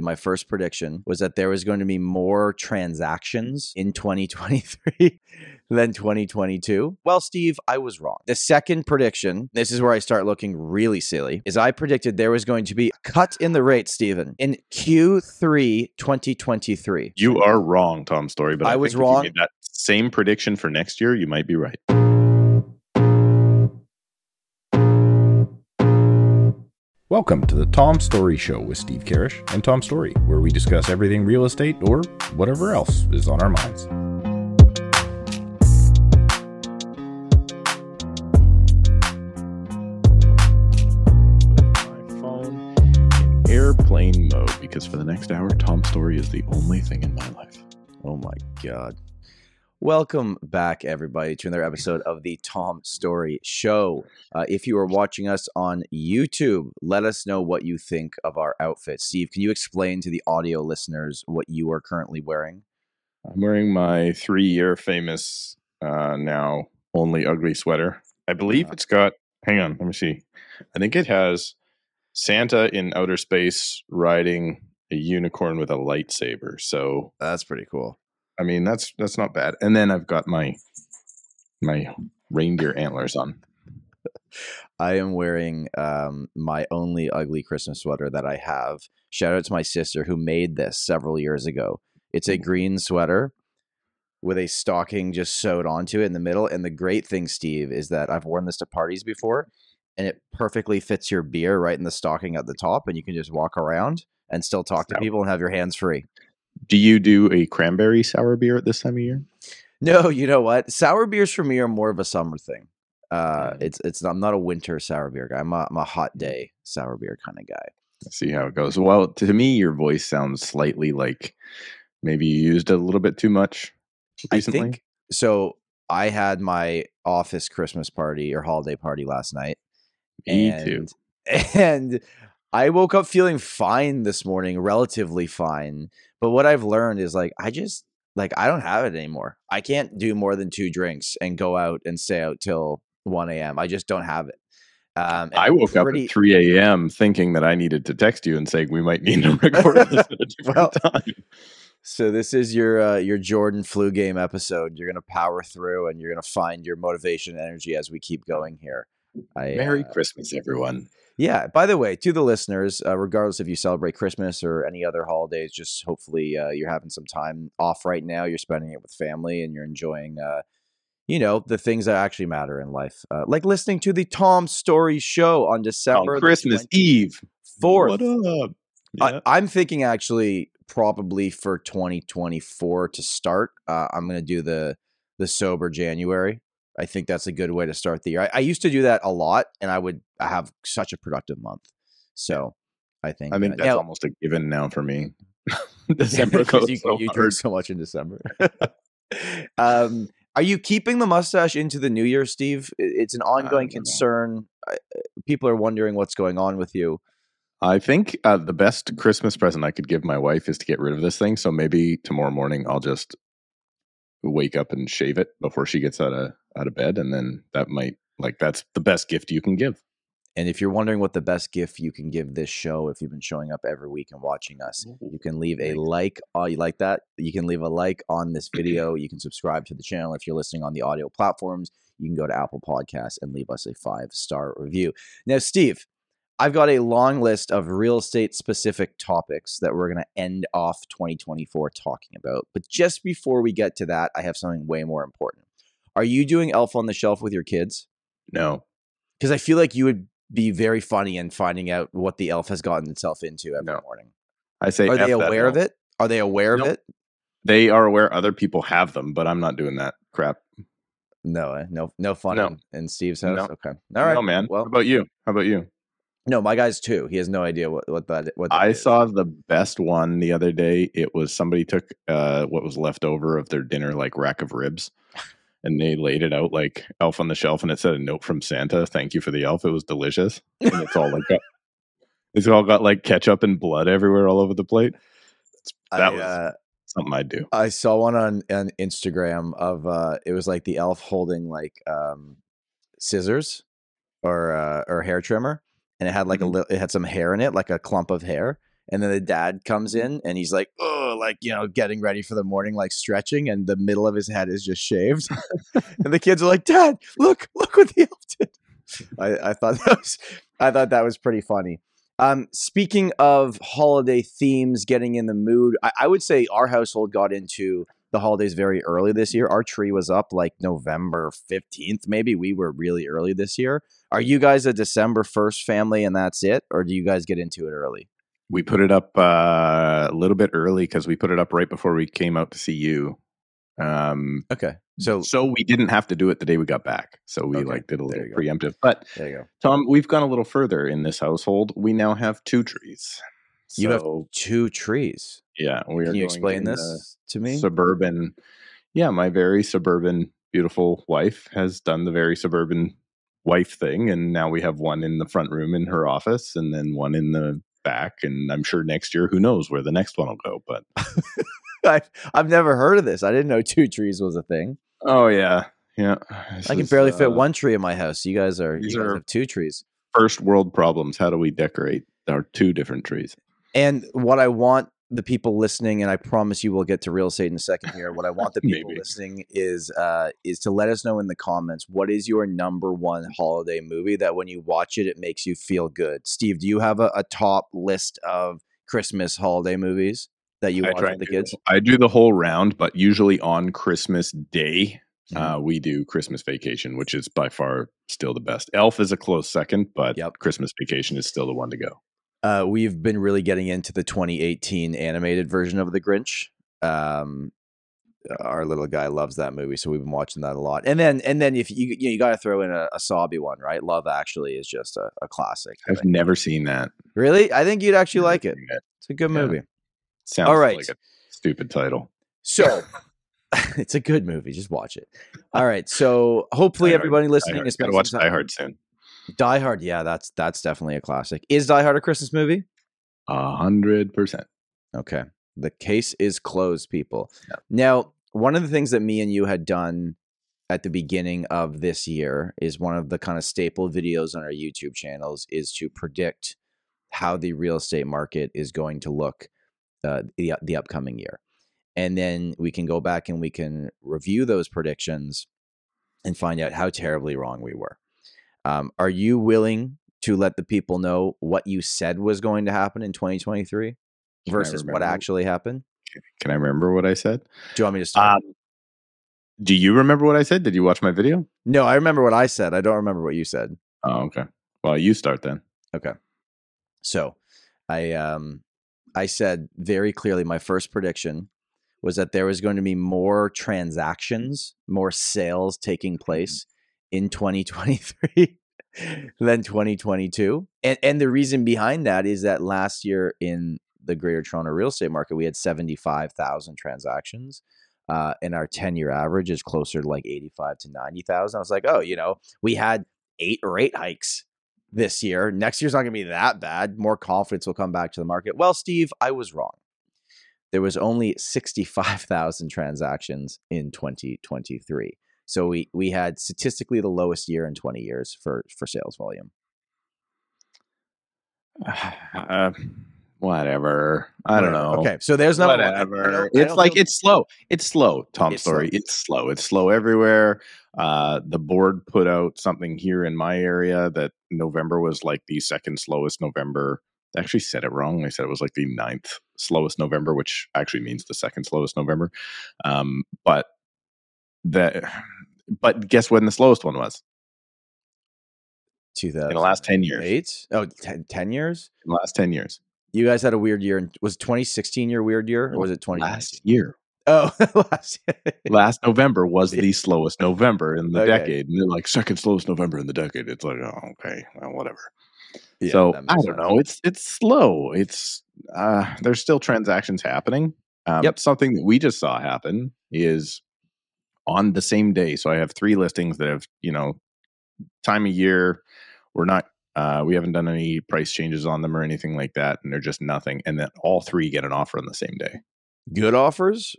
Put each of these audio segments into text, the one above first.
My first prediction was that there was going to be more transactions in 2023 than 2022. Well, Steve, I was wrong. The second prediction, this is where I start looking really silly, is I predicted there was going to be a cut in the rate, Stephen, in Q3 2023. You are wrong, Tom Storey, but I was wrong. If you made that same prediction for next year, you might be right. Welcome to the Tom Storey Show with Steve Karrasch and Tom Storey, where we discuss everything real estate or whatever else is on our minds. My phone in airplane mode, because for the next hour, Tom Storey is the only thing in my life. Oh my God. Welcome back, everybody, to another episode of the Tom Storey Show. If you are watching us on YouTube, let us know what you think of our outfit. Steve, can you explain to the audio listeners what you are currently wearing? I'm wearing my three-year famous, now only ugly sweater. I believe it's got, hang on, let me see. I think it has Santa in outer space riding a unicorn with a lightsaber. So that's pretty cool. I mean, that's not bad. And then I've got my reindeer antlers on. I am wearing my only ugly Christmas sweater that I have. Shout out to my sister who made this several years ago. It's a green sweater with a stocking just sewed onto it in the middle. And the great thing, Steve, is that I've worn this to parties before, and it perfectly fits your beer right in the stocking at the top, and you can just walk around and still talk to people and have your hands free. Do you do a cranberry sour beer at this time of year? No, you know what? Sour beers for me are more of a summer thing. It's I'm not a winter sour beer guy. I'm a hot day sour beer kind of guy. Let's see how it goes. Well, to me, your voice sounds slightly like maybe you used it a little bit too much recently. I think, so I had my office Christmas party or holiday party last night. Me too. And I woke up feeling fine this morning, relatively fine. But what I've learned is I don't have it anymore. I can't do more than two drinks and go out and stay out till 1 a.m. I just don't have it. I woke up at 3 a.m. thinking that I needed to text you and say we might need to record this at a different time. So this is your Jordan flu game episode. You're going to power through and you're going to find your motivation and energy as we keep going here. Merry Christmas, everyone. Yeah. By the way, to the listeners, regardless if you celebrate Christmas or any other holidays, just hopefully you're having some time off right now. You're spending it with family and you're enjoying, the things that actually matter in life, like listening to the Tom Storey Show on December. On Christmas Eve. 4th. What up? Yeah. I'm thinking actually probably for 2024 to start. I'm going to do the sober January. I think that's a good way to start the year. I used to do that a lot, and I have such a productive month. So I think that's almost a given now for me. December goes you drink so much in December. Are you keeping the mustache into the new year, Steve? It's an ongoing concern. People are wondering what's going on with you. I think the best Christmas present I could give my wife is to get rid of this thing. So maybe tomorrow morning I'll just wake up and shave it before she gets out of bed, and then that might that's the best gift you can give. And if you're wondering what the best gift you can give this show, if you've been showing up every week and watching us, you can leave a like. Oh, you like that? You can leave a like on this video. You can subscribe to the channel. If you're listening on the audio platforms, you can go to Apple Podcasts and leave us a 5-star review. Now, Steve, I've got a long list of real estate specific topics that we're going to end off 2024 talking about. But just before we get to that, I have something way more important. Are you doing Elf on the Shelf with your kids? No. Because I feel like you would be very funny in finding out what the elf has gotten itself into every morning. I say, are they aware of it? Are they aware of it? They are aware other people have them, but I'm not doing that crap. No fun in Steve's house? No. Okay. All right. No, man. Well, How about you? No, my guy's two. He has no idea what that is. Saw the best one the other day. It was somebody took what was left over of their dinner, like rack of ribs. And they laid it out like Elf on the Shelf, and it said a note from Santa. Thank you for the elf. It was delicious. And it's all got like ketchup and blood everywhere all over the plate. That was something I do. I saw one on Instagram of it was like the elf holding like scissors or hair trimmer, and it had some hair in it, like a clump of hair. And then the dad comes in and he's like, oh, like, you know, getting ready for the morning, like stretching. And the middle of his head is just shaved. And the kids are like, Dad, look what the elf did. I thought that was pretty funny. Speaking of holiday themes, getting in the mood, I would say our household got into the holidays very early this year. Our tree was up like November 15th. Maybe we were really early this year. Are you guys a December 1st family and that's it? Or do you guys get into it early? We put it up a little bit early because we put it up right before we came out to see you. Okay. So we didn't have to do it the day we got back. So we did a little preemptive. But there you go. Tom, we've gone a little further in this household. We now have two trees. So, you have two trees. Yeah. Can you explain this to me? Suburban. Yeah. My very suburban, beautiful wife has done the very suburban wife thing. And now we have one in the front room in her office and then one in the back. And I'm sure next year, who knows where the next one will go. But I've never heard of this. I didn't know two trees was a thing. Oh, yeah. Yeah. I can barely fit one tree in my house. You guys have two trees. First world problems. How do we decorate our two different trees? And what I want the people listening, and I promise you we'll get to real estate in a second here. What I want the people listening is to let us know in the comments, what is your number one holiday movie that when you watch it, it makes you feel good? Steve, do you have a top list of Christmas holiday movies that you watch with the kids? I do the whole round, but usually on Christmas Day, we do Christmas Vacation, which is by far still the best. Elf is a close second, but Christmas Vacation is still the one to go. We've been really getting into the 2018 animated version of The Grinch. Our little guy loves that movie, so we've been watching that a lot. And then if you got to throw in a sobby one, right? Love Actually is just a classic. I've never seen that. Really? I think you'd actually like it. It's a good movie. Sounds like a stupid title. So it's a good movie. Just watch it. All right. So hopefully everybody listening is going to watch Die Hard soon. Die Hard, yeah, that's definitely a classic. Is Die Hard a Christmas movie? 100%. Okay. The case is closed, people. Yeah. Now, one of the things that me and you had done at the beginning of this year is one of the kind of staple videos on our YouTube channels is to predict how the real estate market is going to look the upcoming year. And then we can go back and we can review those predictions and find out how terribly wrong we were. Are you willing to let the people know what you said was going to happen in 2023 versus what actually happened? Can I remember what I said? Do you want me to start? Do you remember what I said? Did you watch my video? No, I remember what I said. I don't remember what you said. Oh, okay. Well, you start then. Okay. So I said very clearly, my first prediction was that there was going to be more transactions, more sales taking place in 2023 than 2022. And the reason behind that is that last year in the Greater Toronto real estate market, we had 75,000 transactions. And our 10-year average is closer to like 85 to 90,000. I was like, oh, you know, we had 8 or 8 hikes this year. Next year's not going to be that bad. More confidence will come back to the market. Well, Steve, I was wrong. There was only 65,000 transactions in 2023. So we had statistically the lowest year in 20 years for sales volume. Whatever. I don't know. Okay. So there's no whatever. It's like, it's slow. It's slow, Tom Storey. It's slow. It's slow everywhere. The board put out something here in my area that November was like the second slowest November. I actually said it wrong. I said it was like the 9th slowest November, which actually means the second slowest November. But guess when the slowest one was? 2000. In the last 10 years. 10 years? In the last 10 years. You guys had a weird year. Was 2016 your weird year? Or was it 2019? Last year. Oh, last year. Last November was the slowest November in the decade. And they're like, second slowest November in the decade. It's like, oh, okay. Well, whatever. Yeah, so I don't know. It's slow. It's there's still transactions happening. Something that we just saw happen is on the same day. So I have 3 listings that have, you know, time of year. We're not, we haven't done any price changes on them or anything like that. And they're just nothing. And then all 3 get an offer on the same day. Good offers?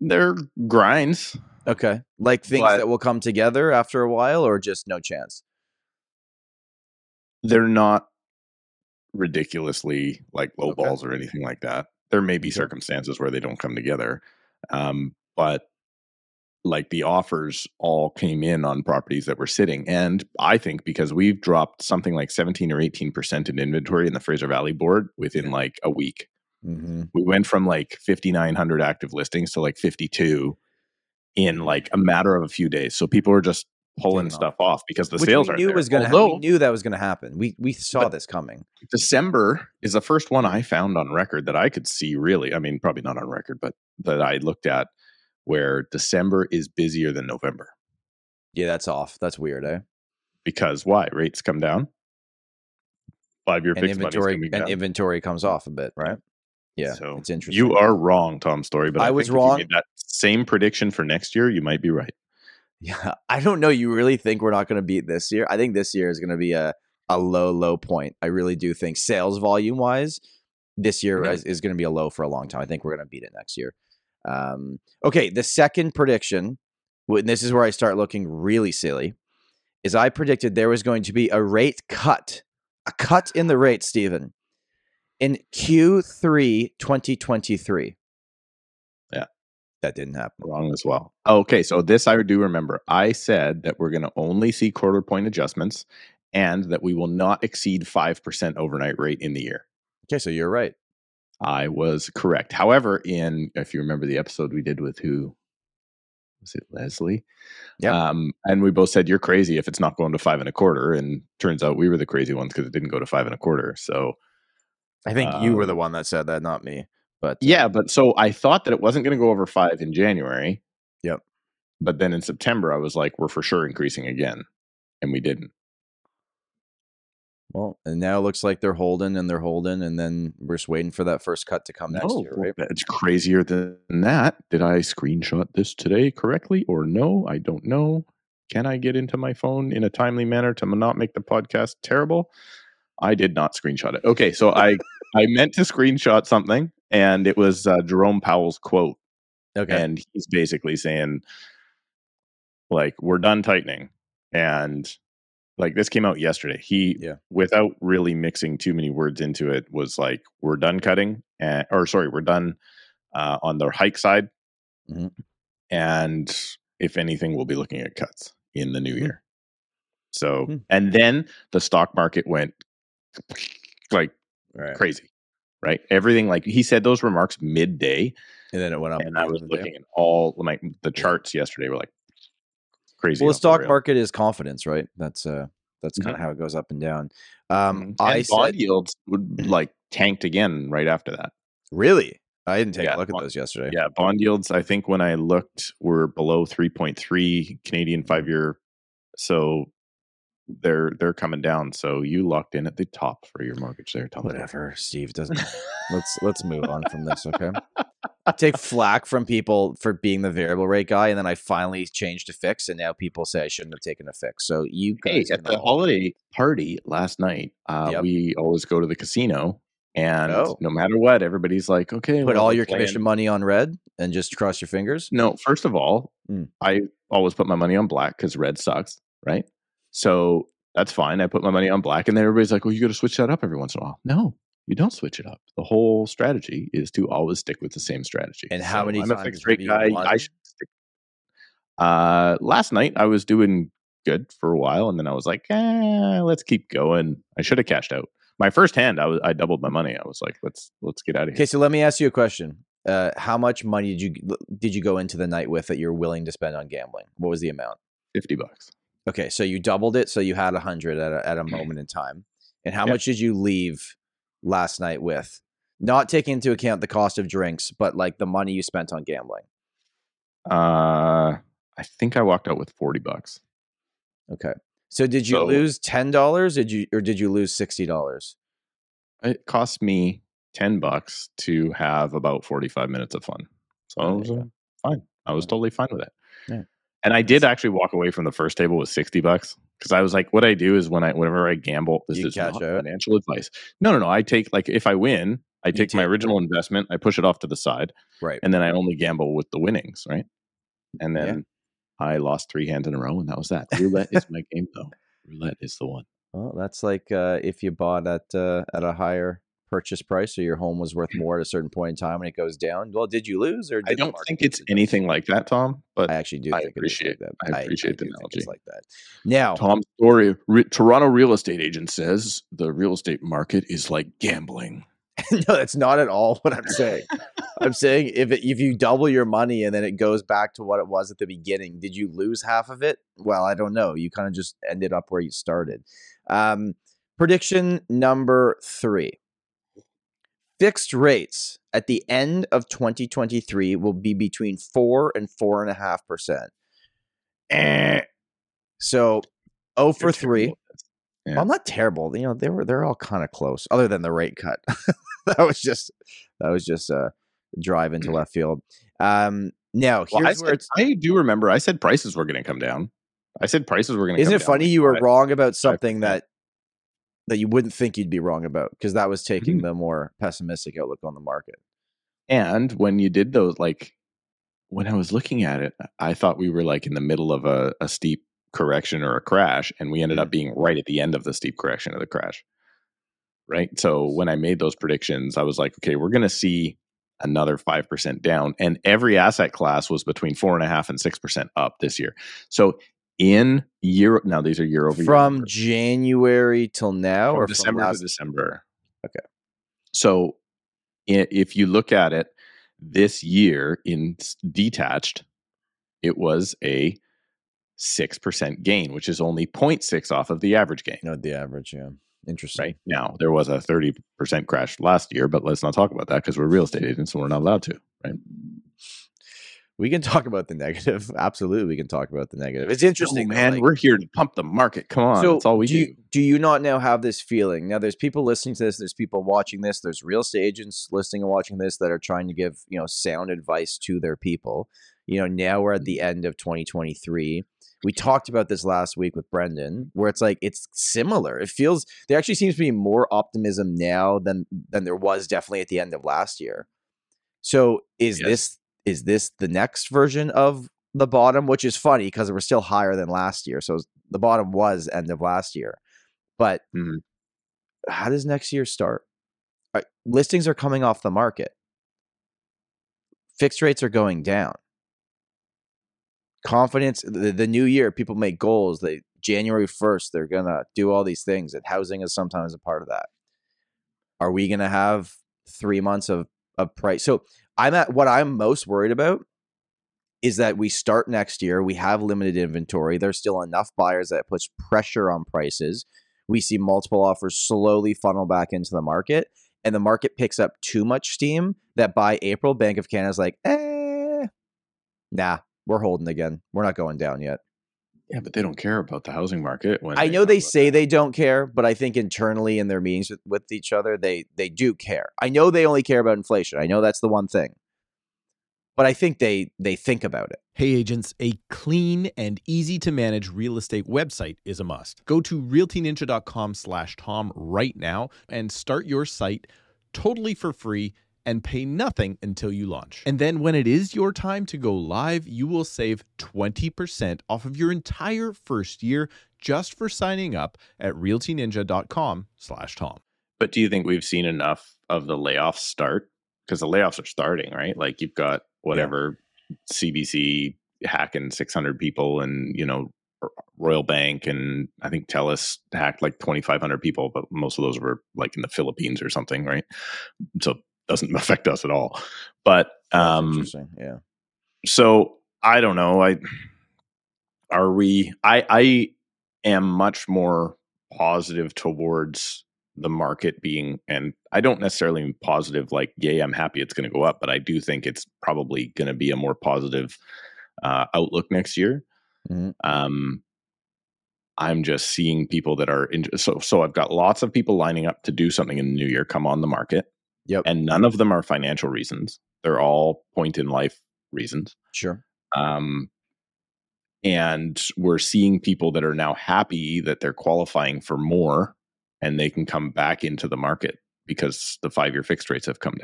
They're grinds. Okay. Like things that will come together after a while or just no chance? They're not ridiculously like low balls or anything like that. There may be circumstances where they don't come together. But like the offers all came in on properties that were sitting. And I think because we've dropped something like 17 or 18% in inventory in the Fraser Valley board within like a week. Mm-hmm. We went from like 5,900 active listings to like 52 in like a matter of a few days. So people are just pulling stuff off because the sales are there. We knew that was going to happen. We saw this coming. December is the first one I found on record that I could see really. I mean, probably not on record, but that I looked at where December is busier than November. Yeah, that's off. That's weird, eh? Because why? Rates come down. 5-year fixed money's down. And inventory comes off a bit, right? Yeah, so it's interesting. You are wrong, Tom Storey, but I was wrong. If you made that same prediction for next year, you might be right. Yeah, I don't know. You really think we're not going to beat this year? I think this year is going to be a low point. I really do think sales volume wise, this year is going to be a low for a long time. I think we're going to beat it next year. Okay, the second prediction, and this is where I start looking really silly, is I predicted there was going to be a rate cut, a cut in the rate, Stephen, in Q3 2023. Yeah. That didn't happen. Wrong as well. Okay, so this I do remember. I said that we're going to only see quarter point adjustments and that we will not exceed 5% overnight rate in the year. Okay, so you're right. I was correct. However, if you remember the episode we did with who? Was it Leslie? Yeah. And we both said, you're crazy if it's not going to 5.25. And turns out we were the crazy ones because it didn't go to 5.25. So I think you were the one that said that, not me. But yeah, but so I thought that it wasn't going to go over 5 in January. Yep. But then in September, I was like, we're for sure increasing again. And we didn't. Well, and now it looks like they're holding and they're holding. And then we're just waiting for that first cut to come next year, right? It's crazier than that. Did I screenshot this today correctly or no? I don't know. Can I get into my phone in a timely manner to not make the podcast terrible? I did not screenshot it. Okay, so I meant to screenshot something, and it was Jerome Powell's quote. Okay. And he's basically saying, like, we're done tightening. And, like, this came out yesterday. He, without really mixing too many words into it, was like, we're done cutting. We're done on the hike side. Mm-hmm. And if anything, we'll be looking at cuts in the new year. So, and then the stock market went like crazy, right? Everything, like he said those remarks midday, and then it went up. And I was looking at all like the charts yesterday were like crazy. Well, the stock market is confidence, right? That's kind of how it goes up and down. And bond yields would like tanked again right after that. Really? I didn't take a look at those yesterday. Yeah, bond yields, I think when I looked, were below 3.3 Canadian 5-year. So they're coming down, so you locked in at the top for your mortgage there, Tom. Whatever, Steve doesn't. let's move on from this, okay? I take flack from people for being the variable rate guy, and then I finally changed to fix, and now people say I shouldn't have taken a fix. So you guys at the holiday party last night, we always go to the casino, and no matter what, everybody's like, okay, put all your commission money on red and just cross your fingers. No, first of all, I always put my money on black because red sucks, right? So that's fine. I put my money on black, and then everybody's like, well, you got to switch that up every once in a while. No, you don't switch it up. The whole strategy is to always stick with the same strategy. And how many times? I'm a fixed rate guy. I should stick. Last night I was doing good for a while, and then I was like, let's keep going. I should have cashed out. My first hand, I doubled my money. I was like, let's get out of here. Okay, so let me ask you a question. How much money did you go into the night with that you're willing to spend on gambling? What was the amount? $50. Okay, so you doubled it, so you had 100 at a moment in time. And how much did you leave last night with? Not taking into account the cost of drinks, but like the money you spent on gambling. I think I walked out with $40. Okay, so did you lose $10? Did you lose $60? It cost me $10 to have about 45 minutes of fun. So I was fine. I was totally fine with it. Yeah. And I did actually walk away from the first table with $60 because I was like, what I do is whenever I gamble, this is not financial advice. No. I take, like, if I win, I take my original investment, I push it off to the side, right? And then I only gamble with the winnings, right? And then I lost 3 hands in a row, and that was that. Roulette is my game, though. Roulette is the one. Well, that's like if you bought at a higher purchase price, or your home was worth more at a certain point in time, and it goes down. Well, did you lose? Or did I don't think it's anything like that, Tom. But I actually do. I appreciate the analogy. It's like that. Now, Tom Storey, Toronto real estate agent, says the real estate market is like gambling. No, that's not at all what I'm saying. I'm saying if you double your money and then it goes back to what it was at the beginning, did you lose half of it? Well, I don't know. You kind of just ended up where you started. Prediction number three. Fixed rates at the end of 2023 will be between 4% and 4.5%. So 0 for 3. Yeah. Well, I'm not terrible. You know, they're all kind of close, other than the rate cut. that was just a drive into left field. Now, here's where I do remember I said prices were going to come down. Isn't it funny you were wrong about something that you wouldn't think you'd be wrong about, because that was taking the more pessimistic outlook on the market. And when you did those, like when I was looking at it, I thought we were like in the middle of a steep correction or a crash, and we ended up being right at the end of the steep correction of the crash, right? So when I made those predictions, I was like, okay, we're going to see another 5% down, and every asset class was between 4.5% and 6% up this year. So in year, now these are year over year from January till now, or December to December. Okay, so if you look at it this year in detached, it was a 6% gain, which is only 0.6 off of the average gain. Not the average, yeah. Interesting. Right? Now, there was a 30% crash last year, but let's not talk about that because we're real estate agents and we're not allowed to, right? We can talk about the negative. Absolutely, we can talk about the negative. It's interesting, no, man. Like, we're here to pump the market. Come on, so that's all we do. Do you not now have this feeling? Now, there's people listening to this. There's people watching this. There's real estate agents listening and watching this that are trying to give, you know, sound advice to their people. You know, now we're at the end of 2023. We talked about this last week with Brendan, where it's like, it's similar. It feels, there actually seems to be more optimism now than there was definitely at the end of last year. So is this the next version of the bottom, which is funny because we're still higher than last year. So the bottom was end of last year, but how does next year start? Right, listings are coming off the market. Fixed rates are going down. Confidence, the new year, people make goals. They January 1st, they're going to do all these things, and housing is sometimes a part of that. Are we going to have 3 months of price? So what I'm most worried about is that we start next year. We have limited inventory. There's still enough buyers that puts pressure on prices. We see multiple offers slowly funnel back into the market, and the market picks up too much steam that by April, Bank of Canada is like, nah. We're holding again. We're not going down yet. Yeah, but they don't care about the housing market. I know they say they don't care, but I think internally in their meetings with each other, they do care. I know they only care about inflation. I know that's the one thing. But I think they think about it. Hey agents, a clean and easy to manage real estate website is a must. Go to realtyninja.com/Tom right now and start your site totally for free and pay nothing until you launch. And then when it is your time to go live, you will save 20% off of your entire first year just for signing up at realtyninja.com/Tom. But do you think we've seen enough of the layoffs start? Because the layoffs are starting, right? Like you've got whatever CBC hacking 600 people, and, you know, Royal Bank, and I think Telus hacked like 2,500 people, but most of those were like in the Philippines or something, right? So doesn't affect us at all, but so I don't know. I am much more positive towards the market being, and I don't necessarily mean positive like yay, I'm happy it's going to go up, but I do think it's probably going to be a more positive outlook next year. I'm just seeing people that are so I've got lots of people lining up to do something in the new year come on the market. Yep. And none of them are financial reasons. They're all point in life reasons. Sure. And we're seeing people that are now happy that they're qualifying for more and they can come back into the market because the 5-year fixed rates have come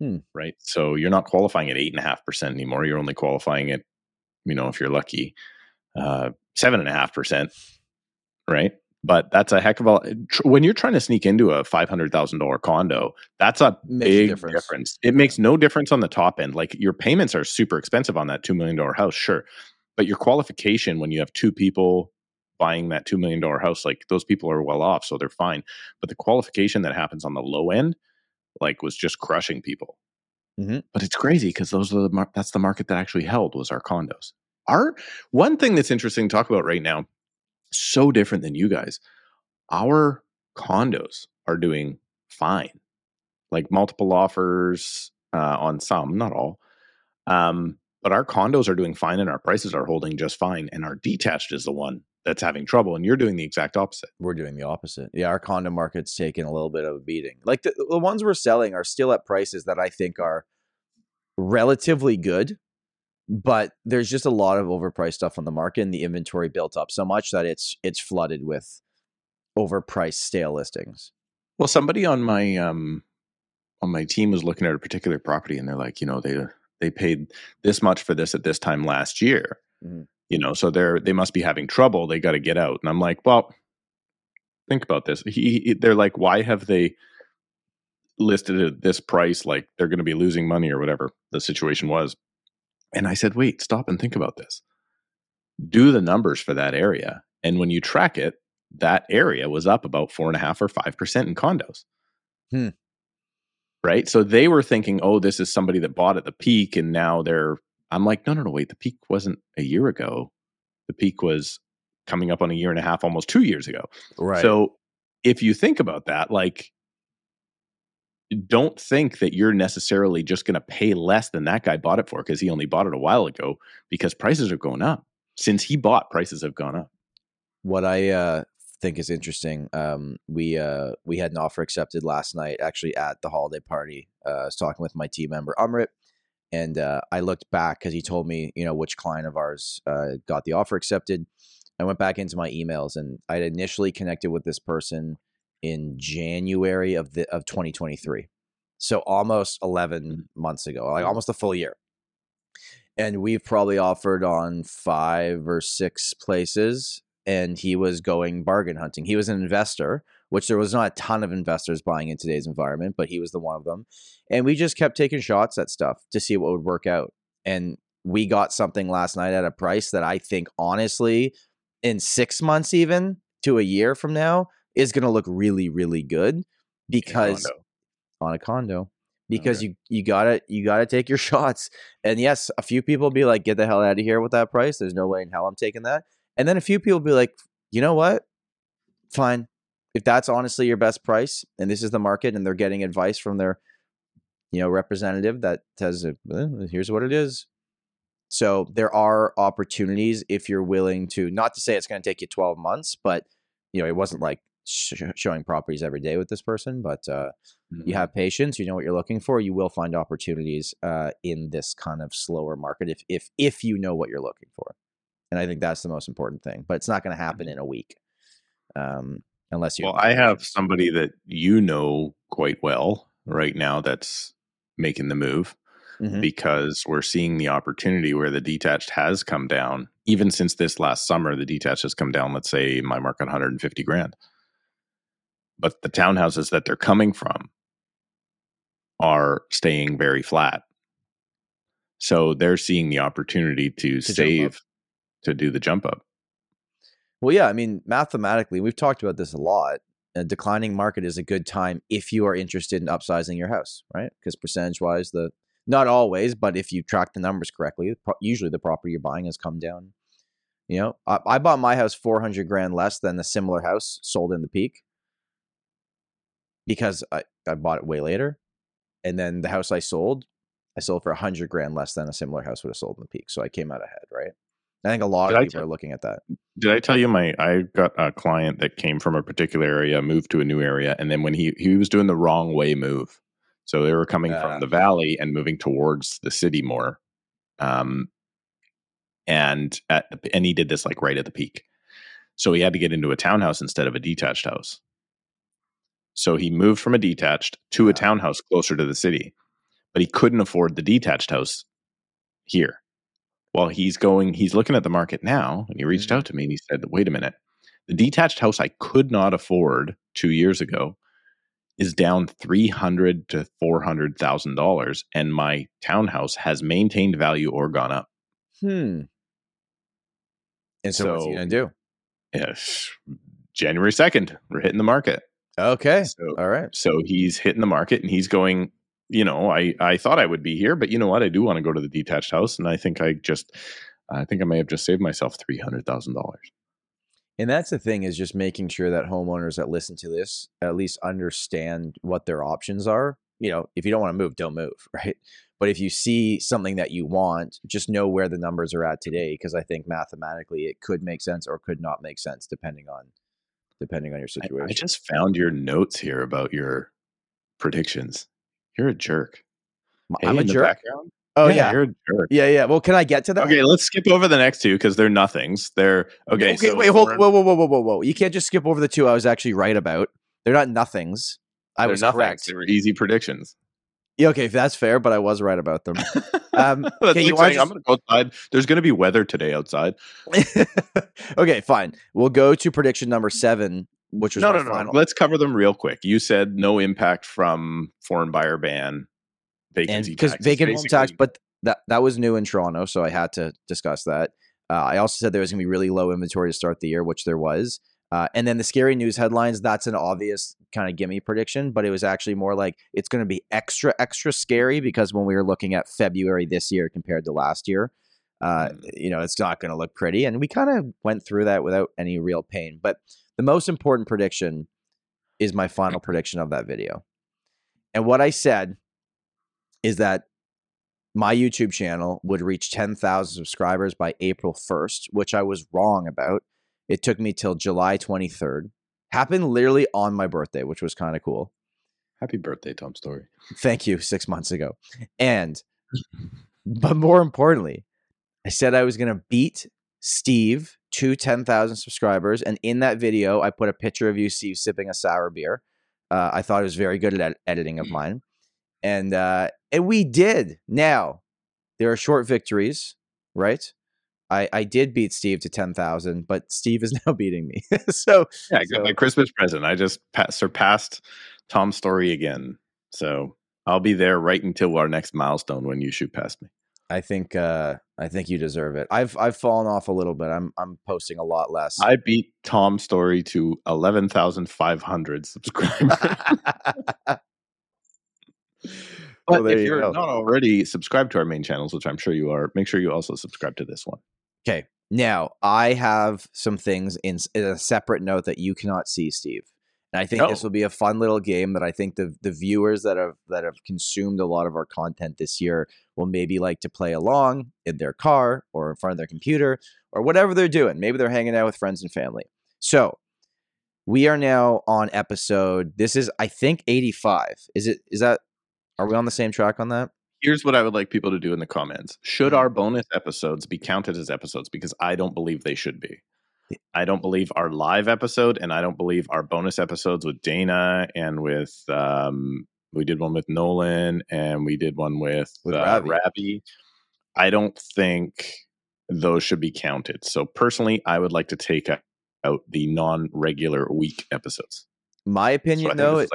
down. Right. So you're not qualifying at 8.5% anymore. You're only qualifying at, you know, if you're lucky, 7.5%. Right. But that's a heck of a... When you're trying to sneak into a $500,000 condo, that's a big difference. It makes no difference on the top end. Like, your payments are super expensive on that $2 million house, sure. But your qualification, when you have two people buying that $2 million house, like, those people are well off, so they're fine. But the qualification that happens on the low end, like, was just crushing people. Mm-hmm. But it's crazy because those are the that's the market that actually held, was our condos. Our one thing that's interesting to talk about right now, so different than you guys, our condos are doing fine. Like, multiple offers on some, not all. But our condos are doing fine and our prices are holding just fine. And our detached is the one that's having trouble. And you're doing the exact opposite. We're doing the opposite. Yeah, our condo market's taken a little bit of a beating. Like, the ones we're selling are still at prices that I think are relatively good. But there's just a lot of overpriced stuff on the market, and the inventory built up so much that it's flooded with overpriced stale listings. Well, somebody on my team was looking at a particular property, and they're like, you know, they paid this much for this at this time last year, mm-hmm. you know, so they must be having trouble. They got to get out. And I'm like, well, think about this. They're like, why have they listed at this price? Like, they're going to be losing money or whatever the situation was. And I said, wait, stop and think about this. Do the numbers for that area. And when you track it, that area was up about 4.5 or 5% in condos. Hmm. Right? So they were thinking, oh, this is somebody that bought at the peak. And now they're, I'm like, no, wait, the peak wasn't a year ago. The peak was coming up on a year and a half, almost 2 years ago. Right. So if you think about that, like, don't think that you're necessarily just going to pay less than that guy bought it for because he only bought it a while ago, because prices are going up. Since he bought, prices have gone up. What I think is interesting, we had an offer accepted last night, actually at the holiday party. I was talking with my team member, Amrit, and I looked back because he told me, you know, which client of ours got the offer accepted. I went back into my emails, and I'd initially connected with this person in January of 2023. So almost 11 months ago, like almost a full year. And we've probably offered on 5 or 6 places, and he was going bargain hunting. He was an investor, which there was not a ton of investors buying in today's environment, but he was the one of them. And we just kept taking shots at stuff to see what would work out. And we got something last night at a price that I think, honestly, in 6 months, even to a year from now, is going to look really, really good because on a condo, because okay. you gotta take your shots. And yes, a few people be like, get the hell out of here with that price. There's no way in hell I'm taking that. And then a few people be like, you know what? Fine. If that's honestly your best price and this is the market, and they're getting advice from their, you know, representative that says, here's what it is. So there are opportunities if you're willing to, not to say it's going to take you 12 months, but you know, it wasn't like showing properties every day with this person, but you have patience, you know what you're looking for, you will find opportunities in this kind of slower market if you know what you're looking for. And I think that's the most important thing, but it's not going to happen in a week unless you... Well, I have somebody that you know quite well right now that's making the move because we're seeing the opportunity where the detached has come down. Even since this last summer, the detached has come down, let's say my market, 150 grand. But the townhouses that they're coming from are staying very flat. So they're seeing the opportunity to save, to do the jump up. Well, yeah, I mean, mathematically, we've talked about this a lot. A declining market is a good time if you are interested in upsizing your house, right? Because percentage-wise, not always, but if you track the numbers correctly, usually the property you're buying has come down. You know, I bought my house 400 grand less than a similar house sold in the peak, because I bought it way later. And then the house I sold for 100 grand less than a similar house would have sold in the peak. So I came out ahead, right? I think a lot of people are looking at that. Did I tell you I got a client that came from a particular area, moved to a new area. And then when he was doing the wrong way move. So they were coming from the valley and moving towards the city more. And he did this like right at the peak. So he had to get into a townhouse instead of a detached house. So he moved from a detached to a townhouse closer to the city, but he couldn't afford the detached house here. Well, he's looking at the market now, and he reached out to me and he said, wait a minute, The detached house I could not afford 2 years ago is down $300,000 to $400,000, and my townhouse has maintained value or gone up. And so what's he going to do? Yes, January 2nd, we're hitting the market. Okay. So, all right. So he's hitting the market and he's going, you know, I thought I would be here, but you know what? I do want to go to the detached house. And I think I may have just saved myself $300,000. And that's the thing, is just making sure that homeowners that listen to this at least understand what their options are. You know, if you don't want to move, don't move, right? But if you see something that you want, just know where the numbers are at today, because I think mathematically it could make sense or could not make sense depending on your situation. I just found your notes here about your predictions. You're a jerk. I'm a jerk. Oh yeah, you're a jerk. Yeah. Well, can I get to that? Okay, let's skip over the next two because they're nothings. They're okay. Okay, so wait, hold, whoa! You can't just skip over the two I was actually right about. They're not nothings. I was correct. They were easy predictions. Yeah, okay, if that's fair, but I was right about them. Okay, you I'm going to go outside. There's going to be weather today outside. Okay, fine. We'll go to prediction number 7, which was final. Let's cover them real quick. You said no impact from foreign buyer ban, vacancy tax. Because vacant home tax, but that was new in Toronto, so I had to discuss that. I also said there was going to be really low inventory to start the year, which there was. And then the scary news headlines, that's an obvious kind of gimme prediction, but it was actually more like it's going to be extra, extra scary because when we were looking at February this year compared to last year, you know, it's not going to look pretty. And we kind of went through that without any real pain. But the most important prediction is my final prediction of that video. And what I said is that my YouTube channel would reach 10,000 subscribers by April 1st, which I was wrong about. It took me till July 23rd. Happened literally on my birthday, which was kind of cool. Happy birthday, Tom Storey. Thank you. 6 months ago. But more importantly, I said I was going to beat Steve to 10,000 subscribers. And in that video, I put a picture of you, Steve, sipping a sour beer. I thought it was very good at editing of mine. And we did. Now, there are short victories, right? I did beat Steve to 10,000, but Steve is now beating me. I got my Christmas present. I just surpassed Tom Storey again. So I'll be there right until our next milestone when you shoot past me. I think you deserve it. I've fallen off a little bit. I'm posting a lot less. I beat Tom Storey to 11,500 subscribers. But well, if you're not already subscribed to our main channels, which I'm sure you are, make sure you also subscribe to this one. Okay. Now, I have some things in a separate note that you cannot see, Steve. And I think this will be a fun little game that I think the viewers that have consumed a lot of our content this year will maybe like to play along in their car or in front of their computer or whatever they're doing. Maybe they're hanging out with friends and family. So we are now on episode, this is, I think, 85. Is that? Are we on the same track on that? Here's what I would like people to do in the comments. Should our bonus episodes be counted as episodes? Because I don't believe they should be. I don't believe our live episode, and I don't believe our bonus episodes with Dana and with, we did one with Nolan, and we did one with Ravi. I don't think those should be counted. So personally, I would like to take out the non-regular week episodes. My opinion, though,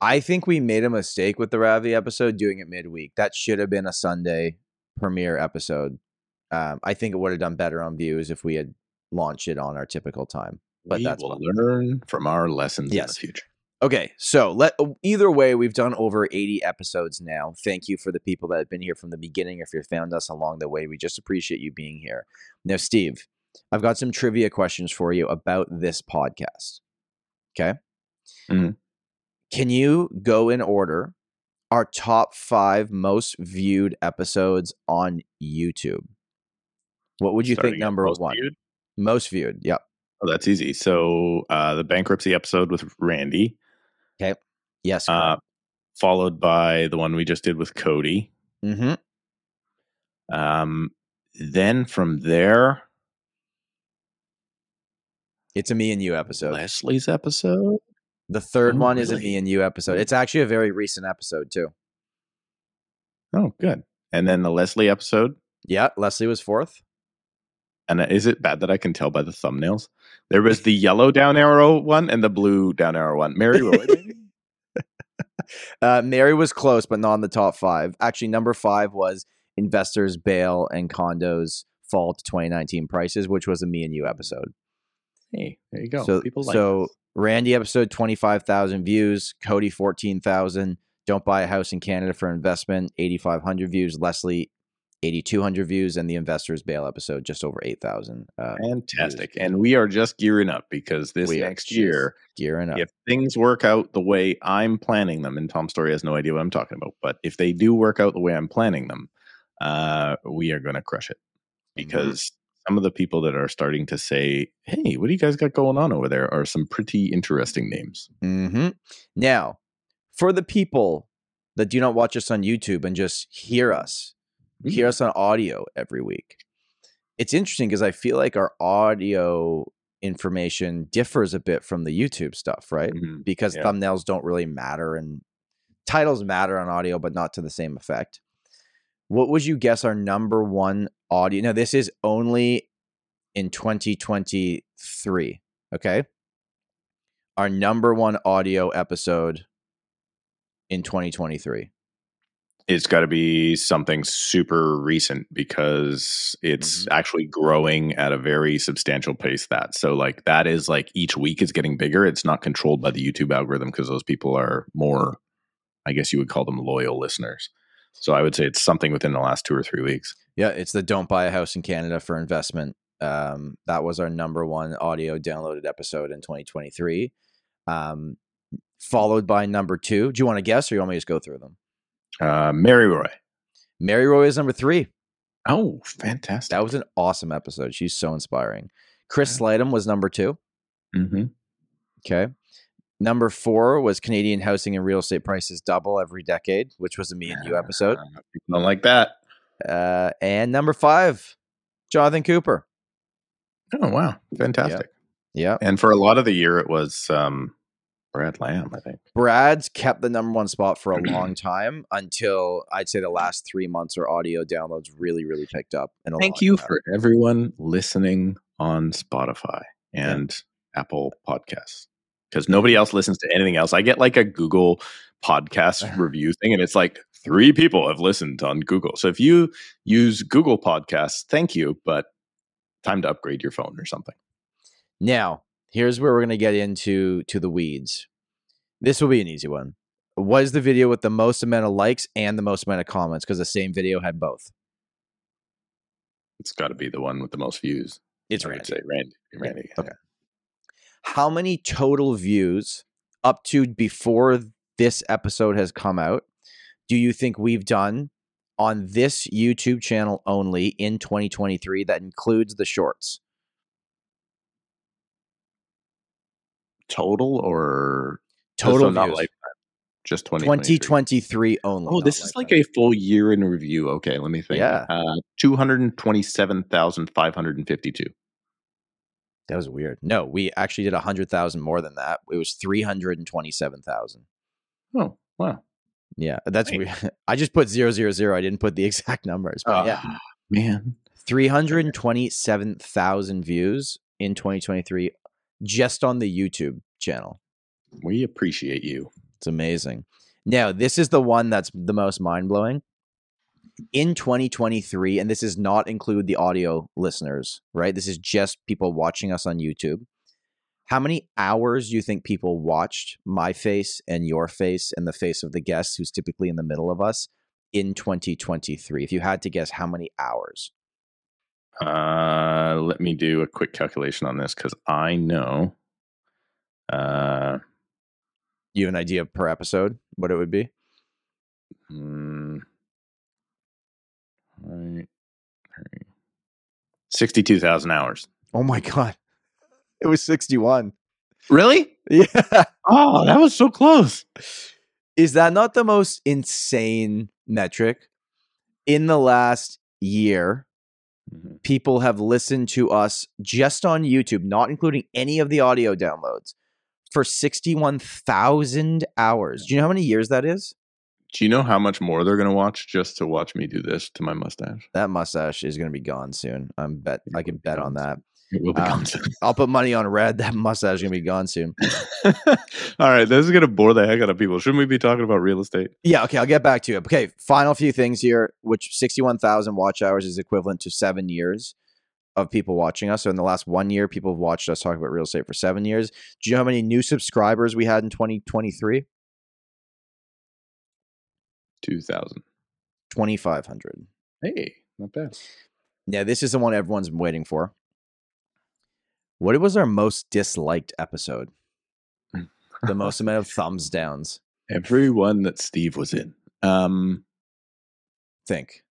I think we made a mistake with the Ravi episode doing it midweek. That should have been a Sunday premiere episode. I think it would have done better on views if we had launched it on our typical time. But we will learn from our lessons in the future. Okay, so either way, we've done over 80 episodes now. Thank you for the people that have been here from the beginning. If you found us along the way, we just appreciate you being here. Now, Steve, I've got some trivia questions for you about this podcast. Okay. Mm-hmm. Can you go in order our top 5 most viewed episodes on YouTube? What would you think number one? Most viewed. Yep. Oh, that's easy. So the bankruptcy episode with Randy. Okay. Yes. Followed by the one we just did with Cody. Mm-hmm. Then from there, it's a me and you episode. Leslie's episode. The third one is a me and you episode. It's actually a very recent episode too. Oh, good. And then the Leslie episode. Yeah, Leslie was 4th. and is it bad that I can tell by the thumbnails? There was the yellow down arrow one and the blue down arrow one. Mary Roy, maybe? Mary was close, but not in the top five. Actually, number five was investors bail and condos fall to 2019 prices, which was a me and you episode. Hey, there you go. So, people like so Randy episode 25,000 views, Cody 14,000. Don't buy a house in Canada for investment, 8,500 views. Leslie 8,200 views, and the investors bail episode just over 8,000. Fantastic, views. And we are just gearing up because this next year, gearing up. If things work out the way I'm planning them, and Tom Storey has no idea what I'm talking about, but if they do work out the way I'm planning them, we are going to crush it because some of the people that are starting to say, "Hey, what do you guys got going on over there?" are some pretty interesting names. Now, for the people that do not watch us on YouTube and just hear us. Hear us on audio every week. It's interesting because I feel like our audio information differs a bit from the YouTube stuff, right? Because thumbnails don't really matter and titles matter on audio, but not to the same effect. What would you guess our number one audio? Now, this is only in 2023, okay? Our number one audio episode in 2023. It's got to be something super recent because it's actually growing at a very substantial pace. So like that is like each week is getting bigger. It's not controlled by the YouTube algorithm because those people are more, I guess you would call them loyal listeners. So I would say it's something within the last 2 or 3 weeks. Yeah, it's the Don't Buy a House in Canada for Investment. That was our number one audio downloaded episode in 2023. Followed by number two. Do you want to guess or you want me to just go through them? Mary Roy. Mary Roy is number three. Oh, fantastic. That was an awesome episode. She's so inspiring. Chris Slidham was number two. Okay. Number four was Canadian housing and real estate prices double every decade, which was a me and you episode. People don't like that. And number five, Jonathan Cooper. Oh, wow. Fantastic. Yeah. And for a lot of the year, it was... Brad Lamb, I think. Brad's kept the number one spot for a long time until I'd say the last 3 months our audio downloads really, really picked up. Thank you for everyone listening on Spotify and Apple Podcasts because nobody else listens to anything else. I get like a Google podcast review thing and it's like 3 people have listened on Google. So if you use Google Podcasts, thank you, but time to upgrade your phone or something. Now, here's where we're going to get into the weeds. This will be an easy one. What is the video with the most amount of likes and the most amount of comments? Because the same video had both. It's got to be the one with the most views. It's Randy. I'd say Randy. Okay. How many total views up to before this episode has come out do you think we've done on this YouTube channel only in 2023 that includes the shorts? Total or total views. Not lifetime, just 2023 only. Oh, this is lifetime. Like a full year in review. Okay, let me think. 227,552. That was weird. No, we actually did 100,000 more than that. It was 327,000. Oh wow. Yeah, that's weird. I just put 000. I didn't put the exact numbers. But yeah, man, 327,000 views in 2023. Just on the YouTube channel. We appreciate you. It's amazing. Now, this is the one that's the most mind-blowing. In 2023, and this does not include the audio listeners, right? This is just people watching us on YouTube. How many hours do you think people watched my face and your face and the face of the guest who's typically in the middle of us in 2023? If you had to guess how many hours... let me do a quick calculation on this because I know. You have an idea per episode what it would be? All right. 62,000 hours. Oh my God. It was 61. Really? Yeah. Oh, that was so close. Is that not the most insane metric? In the last year, people have listened to us just on YouTube, not including any of the audio downloads, for 61,000 hours. Do you know how many years that is? Do you know how much more they're going to watch just to watch me do this to my mustache? That mustache is going to be gone soon. I can bet on that. It will be gone soon. I'll put money on red. That mustache is going to be gone soon. All right. This is going to bore the heck out of people. Shouldn't we be talking about real estate? Yeah. Okay. I'll get back to it. Okay. Final few things here, which 61,000 watch hours is equivalent to 7 years of people watching us. So in the last 1 year, people have watched us talk about real estate for 7 years. Do you know how many new subscribers we had in 2023? 2,000. 2,500. Hey, not bad. Now, this is the one everyone's been waiting for. What was our most disliked episode? The most amount of thumbs downs. Everyone that Steve was in. Think.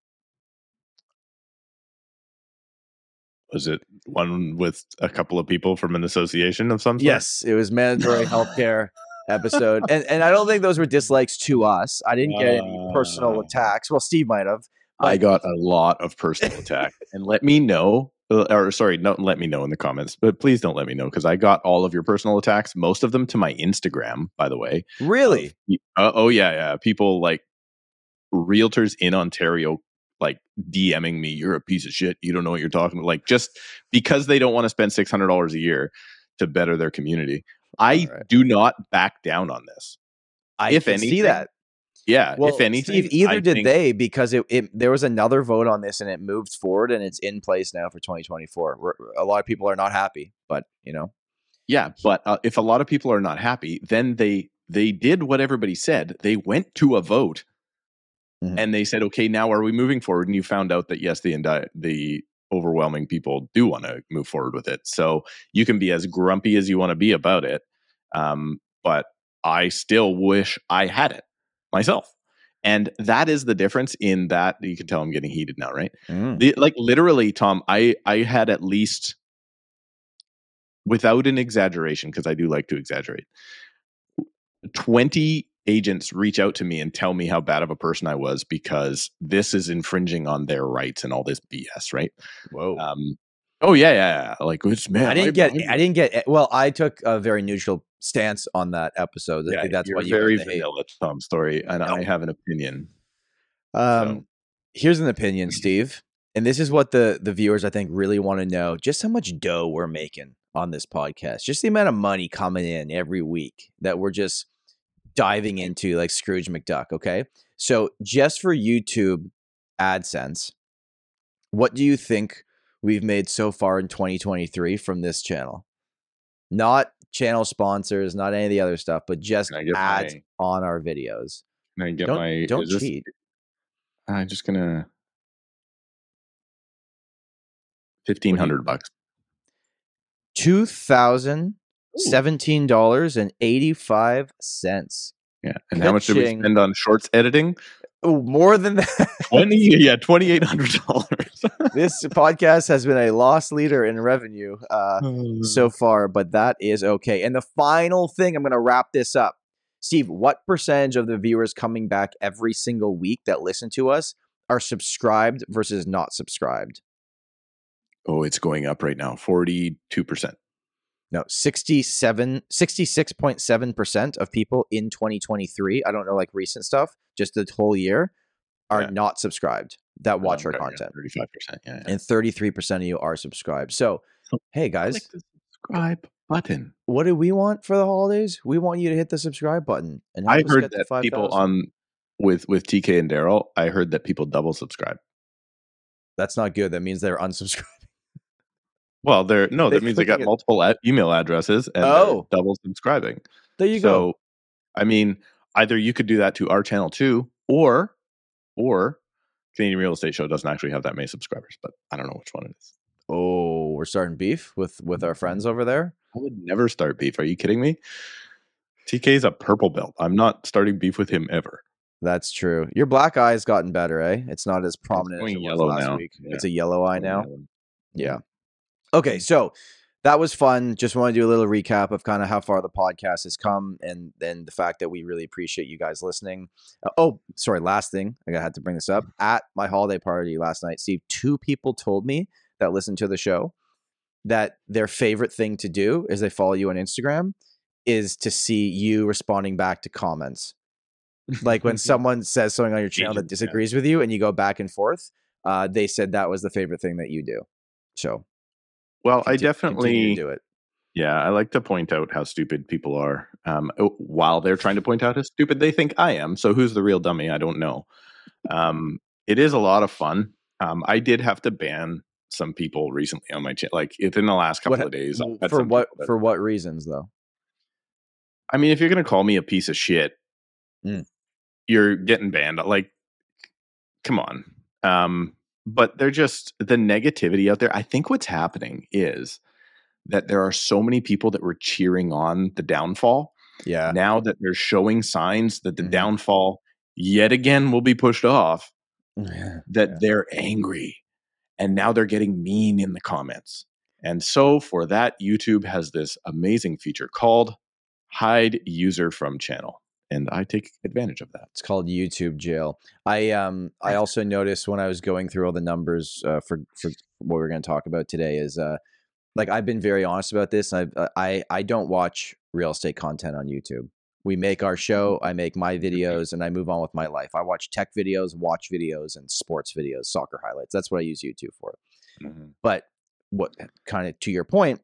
Was it one with a couple of people from an association of some sort? Yes, it was mandatory healthcare episode. And I don't think those were dislikes to us. I didn't get any personal attacks. Well, Steve might have. I got a lot of personal attack. And let me know. Or sorry, don't let me know in the comments, but please don't let me know, because I got all of your personal attacks, most of them to my Instagram, by the way. Really? Oh, yeah. People like realtors in Ontario like DMing me, you're a piece of shit, you don't know what you're talking about. Like, just because they don't want to spend $600 a year to better their community. I do not back down on this. I see that. Yeah. Well, if anything, Steve, because there was another vote on this and it moved forward and it's in place now for 2024. A lot of people are not happy, but you know. Yeah. But if a lot of people are not happy, then they did what everybody said. They went to a vote. Mm-hmm. And they said, okay, now are we moving forward? And you found out that, yes, the overwhelming people do want to move forward with it. So you can be as grumpy as you want to be about it. But I still wish I had it myself. And that is the difference in that. You can tell I'm getting heated now, right? Mm. Literally, Tom, I had at least, without an exaggeration, because I do like to exaggerate, 20 agents reach out to me and tell me how bad of a person I was because this is infringing on their rights and all this BS, right? Whoa. Oh yeah. Like, it's man. I didn't get. Well, I took a very neutral stance on that episode. Yeah, I think that's what you're very vanilla Tom Storey, and no. I have an opinion. Here's an opinion, Steve, and this is what the viewers I think really want to know: just how much dough we're making on this podcast, just the amount of money coming in every week that we're just diving into like Scrooge McDuck. Okay, so just for YouTube AdSense, what do you think we've made so far in 2023 from this channel? Not channel sponsors, not any of the other stuff, but just ads on our videos. Can I get my? Don't cheat. I'm just gonna $1,500. $2,017.85. Yeah, and how much did we spend on shorts editing? Oh, more than that. $2,800. This podcast has been a loss leader in revenue so far, but that is okay. And the final thing, I'm going to wrap this up. Steve, what percentage of the viewers coming back every single week that listen to us are subscribed versus not subscribed? Oh, it's going up right now. 42%. No, 66.7% of people in 2023, I don't know like recent stuff, just the whole year, are not subscribed that watch our content. 35%. Yeah. And 33% of you are subscribed. So hey guys, click the subscribe button. What do we want for the holidays? We want you to hit the subscribe button. And I heard that 5, people 000. On with TK and Daryl, I heard that people double subscribe. That's not good. That means they're unsubscribed. Well, that means they got multiple email addresses and they're double subscribing. There you go. So, I mean, either you could do that to our channel too, or Canadian Real Estate Show doesn't actually have that many subscribers, but I don't know which one it is. Oh, we're starting beef with our friends over there? I would never start beef. Are you kidding me? TK's a purple belt. I'm not starting beef with him ever. That's true. Your black eye's gotten better, eh? It's not as prominent as it was last week. Yeah. It's a yellow eye now. Yeah. Okay, so that was fun. Just want to do a little recap of kind of how far the podcast has come and then the fact that we really appreciate you guys listening. Last thing. I had to bring this up. At my holiday party last night, Steve, 2 people told me that listened to the show that their favorite thing to do is they follow you on Instagram is to see you responding back to comments. Like when someone says something on your channel that disagrees with you and you go back and forth, they said that was the favorite thing that you do. So, well, I definitely do it. Yeah, I like to point out how stupid people are while they're trying to point out how stupid they think I am. So who's the real dummy? I don't know. It is a lot of fun. I did have to ban some people recently on my channel, like within the last couple of days. For what reasons, though? I mean, if you're going to call me a piece of shit, you're getting banned. Like, come on. But they're just the negativity out there. I think what's happening is that there are so many people that were cheering on the downfall. Yeah. Now that they're showing signs that the downfall yet again will be pushed off, they're angry. And now they're getting mean in the comments. And so for that, YouTube has this amazing feature called hide user from channel. And I take advantage of that. It's called YouTube jail. I also noticed when I was going through all the numbers for what we're going to talk about today is like I've been very honest about this. I don't watch real estate content on YouTube. We make our show. I make my videos, and I move on with my life. I watch tech videos, watch videos, and sports videos, soccer highlights. That's what I use YouTube for. Mm-hmm. But what kind of to your point,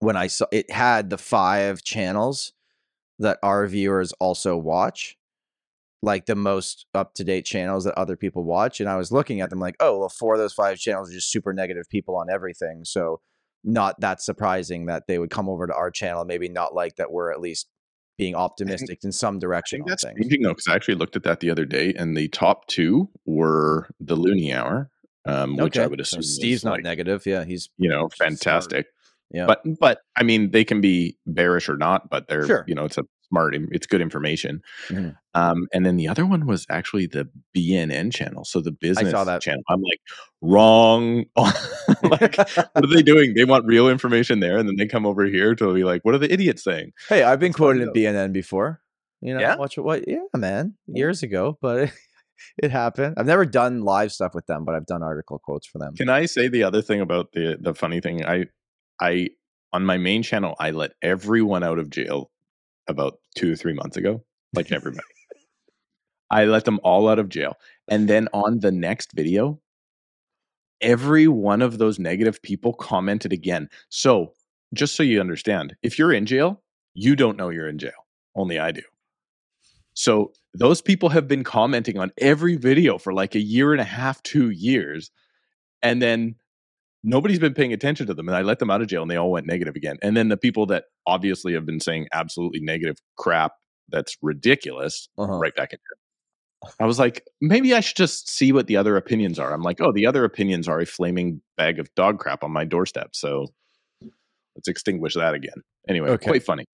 when I saw it had the 5 channels that our viewers also watch, like the most up-to-date channels that other people watch. And I was looking at them like, oh, well, 4 of those 5 channels are just super negative people on everything. So not that surprising that they would come over to our channel, maybe not like that we're at least being optimistic in some direction. I think that's changing though, because I actually looked at that the other day, and the top 2 were the Looney Hour, which I would assume so Steve's not like, negative. Yeah, he's fantastic. Smart. Yeah, but I mean, they can be bearish or not, but they're it's a smart, it's good information. Mm-hmm. And then the other one was actually the BNN channel, so the business channel. I'm like, wrong. Like, what are they doing? They want real information there, and then they come over here to be like, what are the idiots saying? Hey, I've been quoted in BNN before. Years ago, but. It happened. I've never done live stuff with them, but I've done article quotes for them. Can I say the other thing about the funny thing? I on my main channel, I let everyone out of jail about 2 or 3 months ago. Like everybody. I let them all out of jail. And then on the next video, every one of those negative people commented again. So just so you understand, if you're in jail, you don't know you're in jail. Only I do. So those people have been commenting on every video for like a year and a half, 2 years. And then nobody's been paying attention to them, and I let them out of jail, and they all went negative again. And then the people that obviously have been saying absolutely negative crap that's ridiculous, right back in here. I was like, maybe I should just see what the other opinions are. I'm like, oh, the other opinions are a flaming bag of dog crap on my doorstep. So let's extinguish that again. Anyway, quite funny.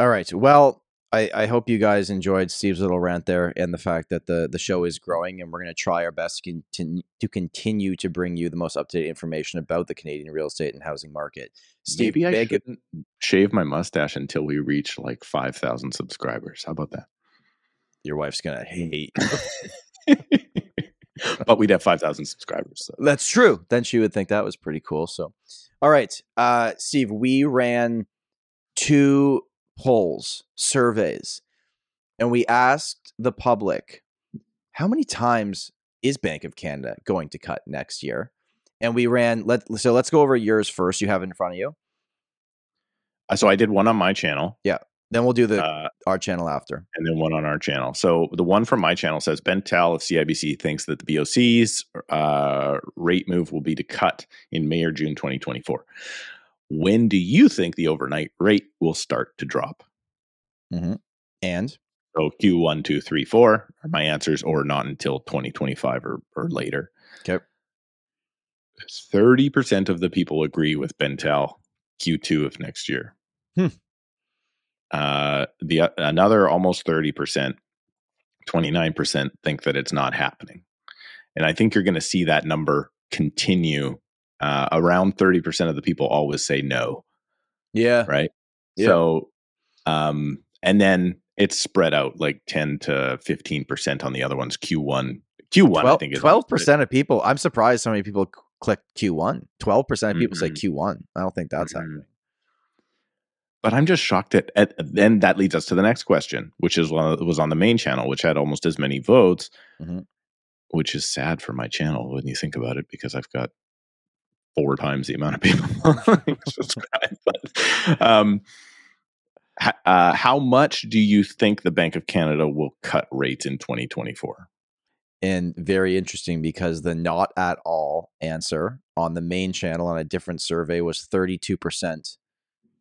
All right. Well, I hope you guys enjoyed Steve's little rant there, and the fact that the show is growing, and we're going to try our best to continue to bring you the most up-to-date information about the Canadian real estate and housing market. Steve, maybe I shouldn't shave my mustache until we reach like 5,000 subscribers. How about that? Your wife's going to hate you. But we'd have 5,000 subscribers. So. That's true. Then she would think that was pretty cool. So, all right, Steve, we ran 2 polls, surveys, and we asked the public, how many times is Bank of Canada going to cut next year? And we ran, so let's go over yours first. You have it in front of you. So I did one on my channel. Yeah. Then we'll do our channel after. And then one on our channel. So the one from my channel says, Ben Tal of CIBC thinks that the BOC's rate move will be to cut in May or June 2024. When do you think the overnight rate will start to drop? Mm-hmm. And? So Q1, 2, 3, 4 are my answers, or not until 2025 or later. Okay. 30% of the people agree with Ben Tal, Q2 of next year. Another almost 30%, 29% think that it's not happening. And I think you're going to see that number continue. Around 30% of the people always say no. Yeah. Right. Yeah. So, and then it's spread out like 10 to 15% on the other ones. Q1, 12, I think. 12% of people. I'm surprised how many people click Q1. 12% of people say Q1. I don't think that's happening. But I'm just shocked at then that leads us to the next question, which is was on the main channel, which had almost as many votes, mm-hmm. which is sad for my channel when you think about it, because I've got 4 times the amount of people subscribe. But, how much do you think the Bank of Canada will cut rates in 2024? And very interesting, because the not at all answer on the main channel on a different survey was 32%.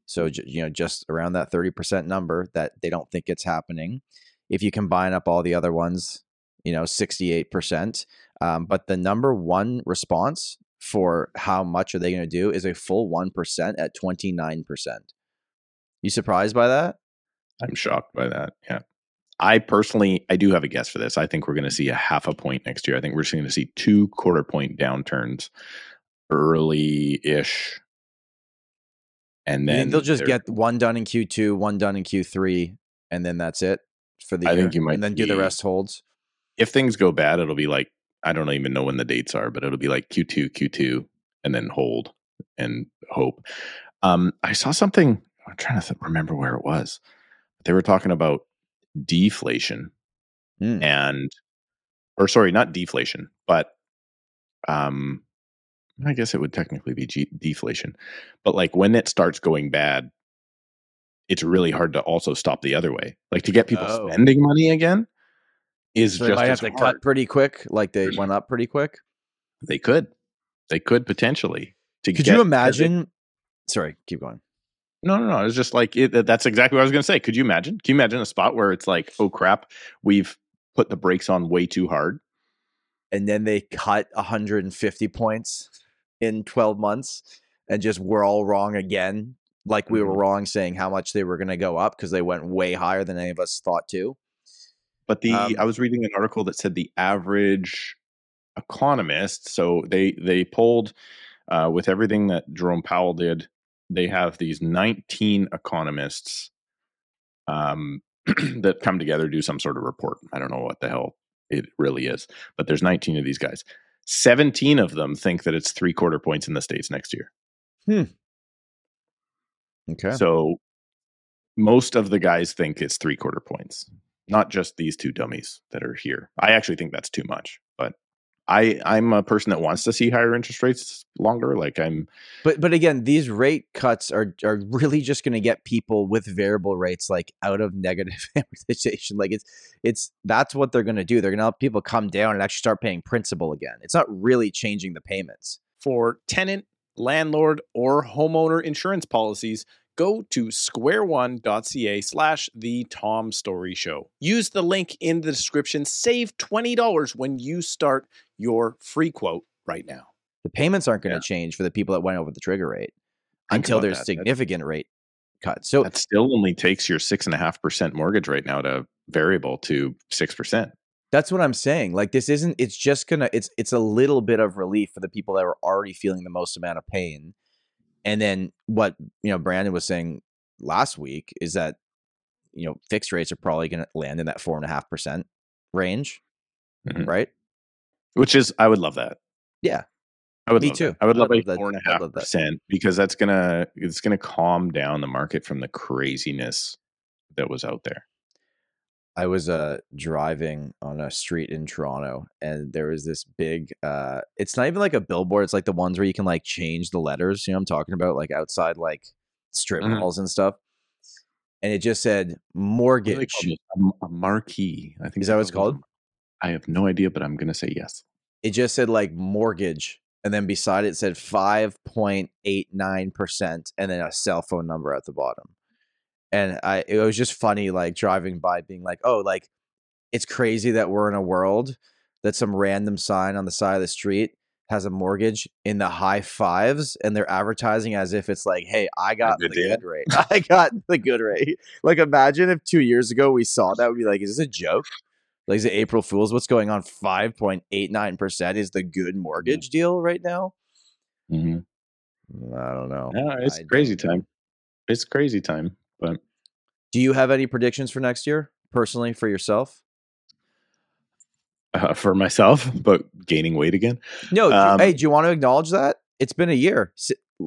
So, you know, just around that 30% number that they don't think it's happening. If you combine up all the other ones, you know, 68%. But the number one response for how much are they going to do is a full 1% at 29%. You surprised by that? I'm shocked by that. Yeah. I personally, I do have a guess for this. I think we're going to see a half a point next year. I think we're going to see 2 quarter point downturns early-ish. And then they'll just get one done in Q2, one done in Q3, and then that's it for the year. I think you might. And then do the rest holds. If things go bad, it'll be like, I don't even know when the dates are, but it'll be like Q2, and then hold and hope. I saw something, I'm trying to remember where it was. They were talking about deflation and, or sorry, not deflation, but I guess it would technically be deflation, but like when it starts going bad, it's really hard to also stop the other way. Like to get people spending money again is so just they might have to hard. Cut pretty quick. Like they went up pretty quick. They could potentially. Could you imagine? Sorry, keep going. No. It's just like that's exactly what I was going to say. Could you imagine? Can you imagine a spot where it's like, oh crap, we've put the brakes on way too hard, and then they cut 150 points in 12 months, and just we're all wrong again. Like we were wrong saying how much they were going to go up because they went way higher than any of us thought to. But I was reading an article that said the average economist. So they polled with everything that Jerome Powell did. They have these 19 economists that come together, do some sort of report. I don't know what the hell it really is, but there's 19 of these guys. 17 of them think that it's 3 quarter points in the States next year. Okay. So most of the guys think it's 3 quarter points, not just these two dummies that are here. I actually think that's too much, but I'm a person that wants to see higher interest rates longer. Like I'm, but again, these rate cuts are really just going to get people with variable rates like out of negative amortization. Like that's what they're going to do. They're going to help people come down and actually start paying principal again. It's not really changing the payments for tenant, landlord, or homeowner insurance policies. Go to squareone.ca/The Tom Storey Show. Use the link in the description. Save $20 when you start your free quote right now. The payments aren't going to change for the people that went over the trigger rate until there's significant rate cuts. So that still only takes your 6.5% mortgage right now to variable to 6%. That's what I'm saying. Like this isn't. It's just gonna. It's a little bit of relief for the people that were already feeling the most amount of pain. And then what, you know, Brandon was saying last week is that, you know, fixed rates are probably going to land in that 4.5% range, right? Which is, I would love that. Yeah. I would love that. 4.5%, because that's going to, it's going to calm down the market from the craziness that was out there. I was driving on a street in Toronto, and there was this big, it's not even like a billboard. It's like the ones where you can like change the letters. You know what I'm talking about? Like outside like strip malls and stuff. And it just said mortgage. A marquee. I think is that what it's called? I have no idea, but I'm going to say yes. It just said like mortgage. And then beside it said 5.89% and then a cell phone number at the bottom. And it was just funny, like driving by being like, oh, like it's crazy that we're in a world that some random sign on the side of the street has a mortgage in the high fives and they're advertising as if it's like, hey, I got the good rate. I got the good rate. Like imagine if 2 years ago we saw that, we'd be like, is this a joke? Like, is it April Fool's? What's going on? 5.89% is the good mortgage deal right now? I don't know. No, it's crazy time. It's crazy time. But do you have any predictions for next year personally for yourself? For myself, but gaining weight again. No. Hey, do you want to acknowledge that? It's been a year.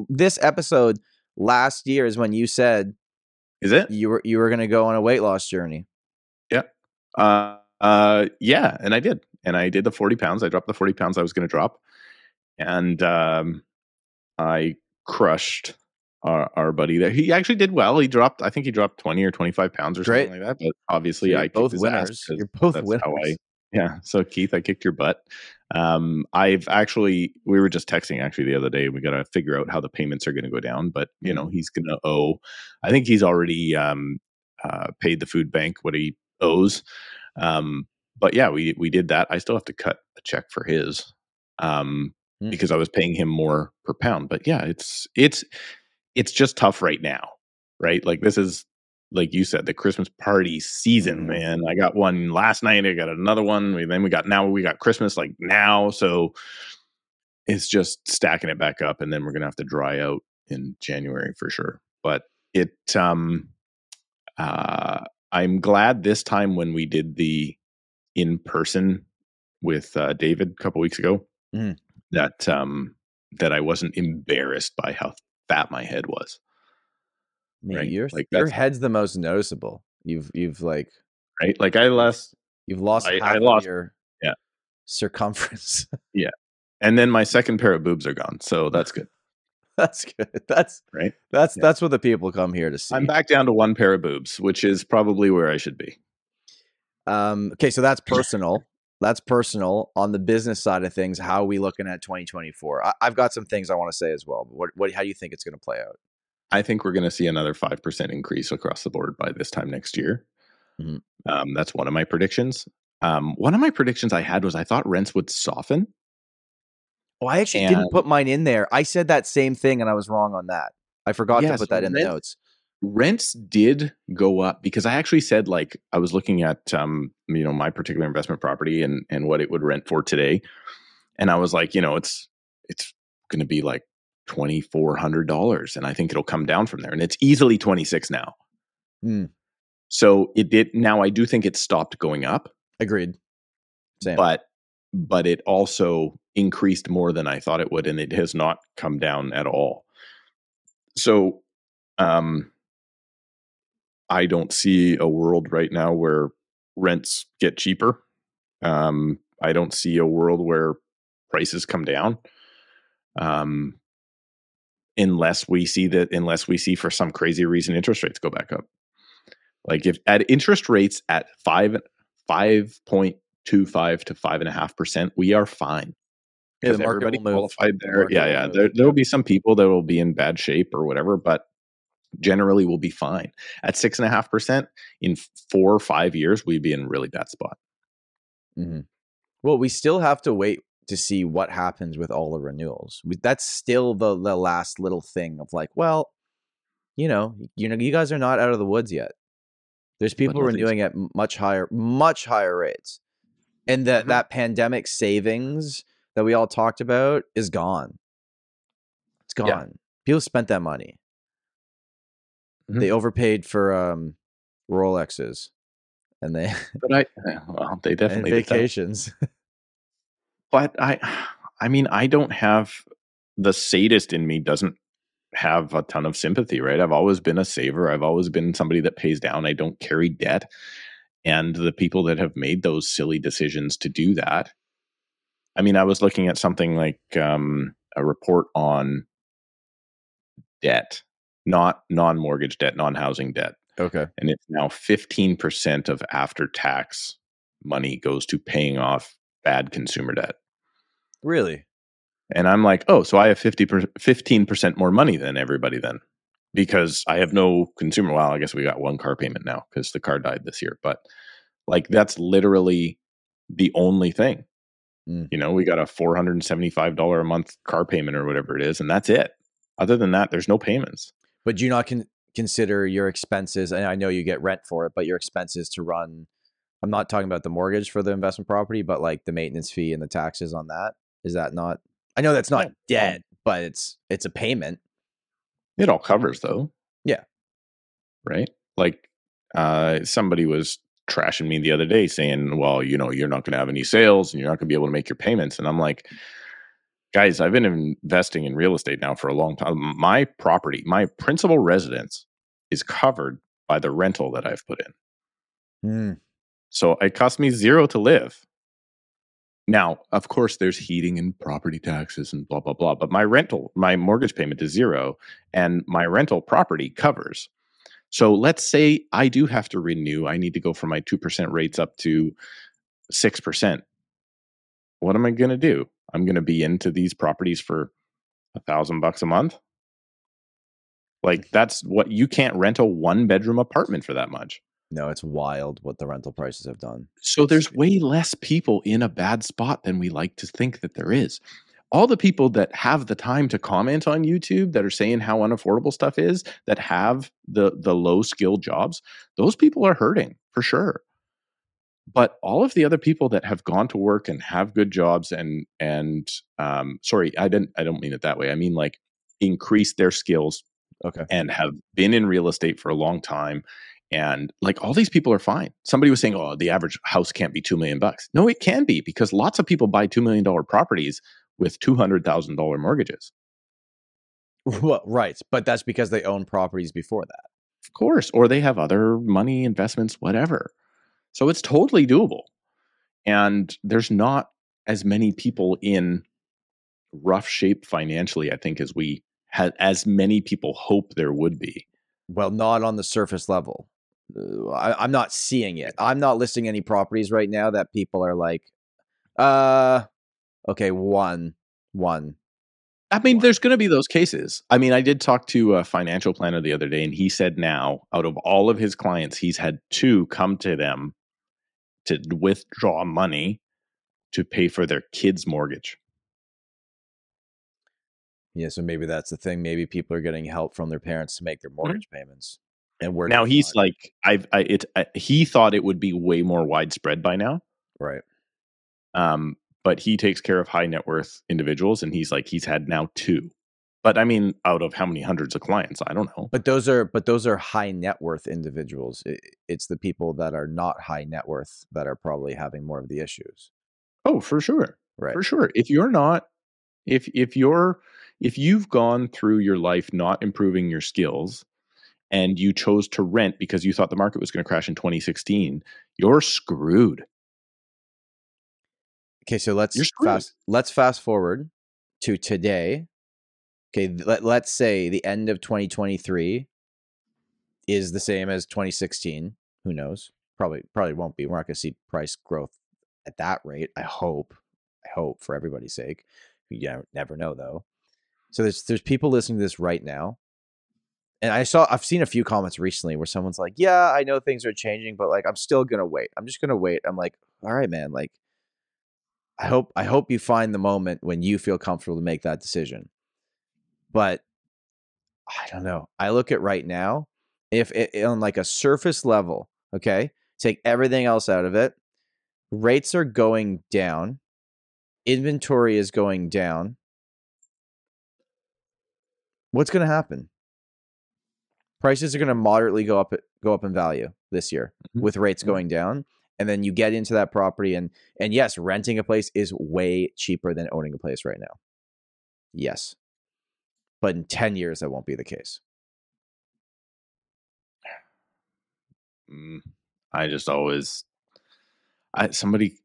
This episode last year is when you said Is it? You were going to go on a weight loss journey. Yeah. Yeah. And I did. And I did the 40 pounds. I dropped the 40 pounds I was going to drop. And I crushed our buddy there. He actually did well. He dropped, I think he dropped 20 or 25 pounds or Great. Something like that. But obviously, I both winners. You're both winners. Yeah. So Keith, I kicked your butt. We were just texting actually the other day. We got to figure out how the payments are going to go down, but you know, he's going to owe, I think he's already, paid the food bank what he owes. But yeah, we did that. I still have to cut a check for his, because I was paying him more per pound, but yeah, it's just tough right now, right? Like this is, like you said, the Christmas party season, man. I got one last night. I got another one. Now we got Christmas like now. So it's just stacking it back up. And then we're going to have to dry out in January for sure. But it, I'm glad this time when we did the in-person with David a couple weeks ago, that I wasn't embarrassed by how fat my head was. Man, right? Your head's the most noticeable. You've like, right? Like I lost your circumference. Yeah. And then my second pair of boobs are gone. So that's good. That's right. That's what the people come here to see. I'm back down to one pair of boobs, which is probably where I should be. Okay. So that's personal. That's personal. On the business side of things, how are we looking at 2024? I've got some things I want to say as well. How do you think it's going to play out? I think we're going to see another 5% increase across the board by this time next year. Mm-hmm. That's one of my predictions. One of my predictions I had was I thought rents would soften. Oh, I actually didn't put mine in there. I said that same thing and I was wrong on that. I forgot to put that in the notes. Rents did go up because I actually said, like, I was looking at, my particular investment property and what it would rent for today. And I was like, it's going to be like $2,400, and I think it'll come down from there, and it's easily 26 now. So it did. Now I do think it stopped going up. Agreed. Same. But it also increased more than I thought it would, and it has not come down at all. So I don't see a world right now where rents get cheaper. I don't see a world where prices come down. Unless we see for some crazy reason interest rates go back up. Like if at interest rates at 5.25 to 5.5%, we are fine. Yeah, the market everybody will qualified move. There. The yeah, yeah. There will be some people that will be in bad shape or whatever, but generally we'll be fine. At 6.5%, in 4 or 5 years, we'd be in a really bad spot. Mm-hmm. Well, we still have to wait to see what happens with all the renewals. That's still the last little thing of like, well, you guys are not out of the woods yet. There's people renewing at much higher rates. And that pandemic savings that we all talked about is gone. It's gone. Yeah. People spent that money. Mm-hmm. They overpaid for Rolexes and they definitely and vacations. But I don't have, the sadist in me doesn't have a ton of sympathy, right? I've always been a saver. I've always been somebody that pays down. I don't carry debt. And the people that have made those silly decisions to do that. I mean, I was looking at something like a report on debt, not non-mortgage debt, non-housing debt. Okay. And it's now 15% of after-tax money goes to paying off bad consumer debt. Really? And I'm like, oh, so I have 15% more money than everybody then, because I have no consumer. Well, I guess we got one car payment now because the car died this year, but like, that's literally the only thing. We got a $475 a month car payment or whatever it is, and that's it. Other than that, there's no payments. But do you not consider your expenses? And I know you get rent for it, but your expenses to run, I'm not talking about the mortgage for the investment property, but like the maintenance fee and the taxes on that. Is that not, I know that's not debt, but it's a payment. It all covers though. Yeah. Right. Like, somebody was trashing me the other day saying, well, you're not going to have any sales and you're not going to be able to make your payments. And I'm like, guys, I've been investing in real estate now for a long time. My property, my principal residence is covered by the rental that I've put in. So it cost me zero to live. Now, of course, there's heating and property taxes and blah, blah, blah. But my rental, my mortgage payment is zero, and my rental property covers. So let's say I do have to renew. I need to go from my 2% rates up to 6%. What am I going to do? I'm going to be into these properties for $1,000 a month. Like, that's what, you can't rent a one-bedroom apartment for that much. No, it's wild what the rental prices have done. So there's way less people in a bad spot than we like to think that there is. All the people that have the time to comment on YouTube that are saying how unaffordable stuff is, that have the low-skilled jobs, those people are hurting for sure. But all of the other people that have gone to work and have good jobs and sorry, I don't mean it that way. I mean, like, increase their skills, okay, and have been in real estate for a long time. And like, all these people are fine. Somebody was saying, oh, the average house can't be $2 million. No, it can be, because lots of people buy $2 million properties with $200,000 mortgages. Well, right. But that's because they own properties before that. Of course. Or they have other money, investments, whatever. So it's totally doable. And there's not as many people in rough shape financially, I think, as we had, as many people hope there would be. Well, not on the surface level. I'm not seeing it. I'm not listing any properties right now that people are like, okay, one. I mean, there's going to be those cases. I mean, I did talk to a financial planner the other day, and he said now, out of all of his clients, he's had two come to them to withdraw money to pay for their kids' mortgage. Yeah, so maybe that's the thing. Maybe people are getting help from their parents to make their mortgage payments. And we're now he's on. Like, he thought it would be way more widespread by now, right? But he takes care of high net worth individuals, and he's like, he's had now two. But I mean, out of how many hundreds of clients, I don't know. But those are high net worth individuals. It's the people that are not high net worth that are probably having more of the issues. Oh, for sure, right? For sure. If you're not, if you've gone through your life not improving your skills, and you chose to rent because you thought the market was going to crash in 2016, you're screwed. Okay, so let's fast forward to today. Okay, let's say the end of 2023 is the same as 2016. Who knows? Probably won't be. We're not going to see price growth at that rate. I hope for everybody's sake. You never know, though. So there's people listening to this right now, and I've seen a few comments recently where someone's like, "Yeah, I know things are changing, but like, I'm still gonna wait. I'm just gonna wait." I'm like, "All right, man. Like, I hope you find the moment when you feel comfortable to make that decision." But I don't know. I look at right now, if it, on like a surface level, okay, take everything else out of it, rates are going down, inventory is going down. What's going to happen? Prices are going to moderately go up in value this year, mm-hmm, with rates going down. And then you get into that property, and yes, renting a place is way cheaper than owning a place right now. Yes. But in 10 years, that won't be the case.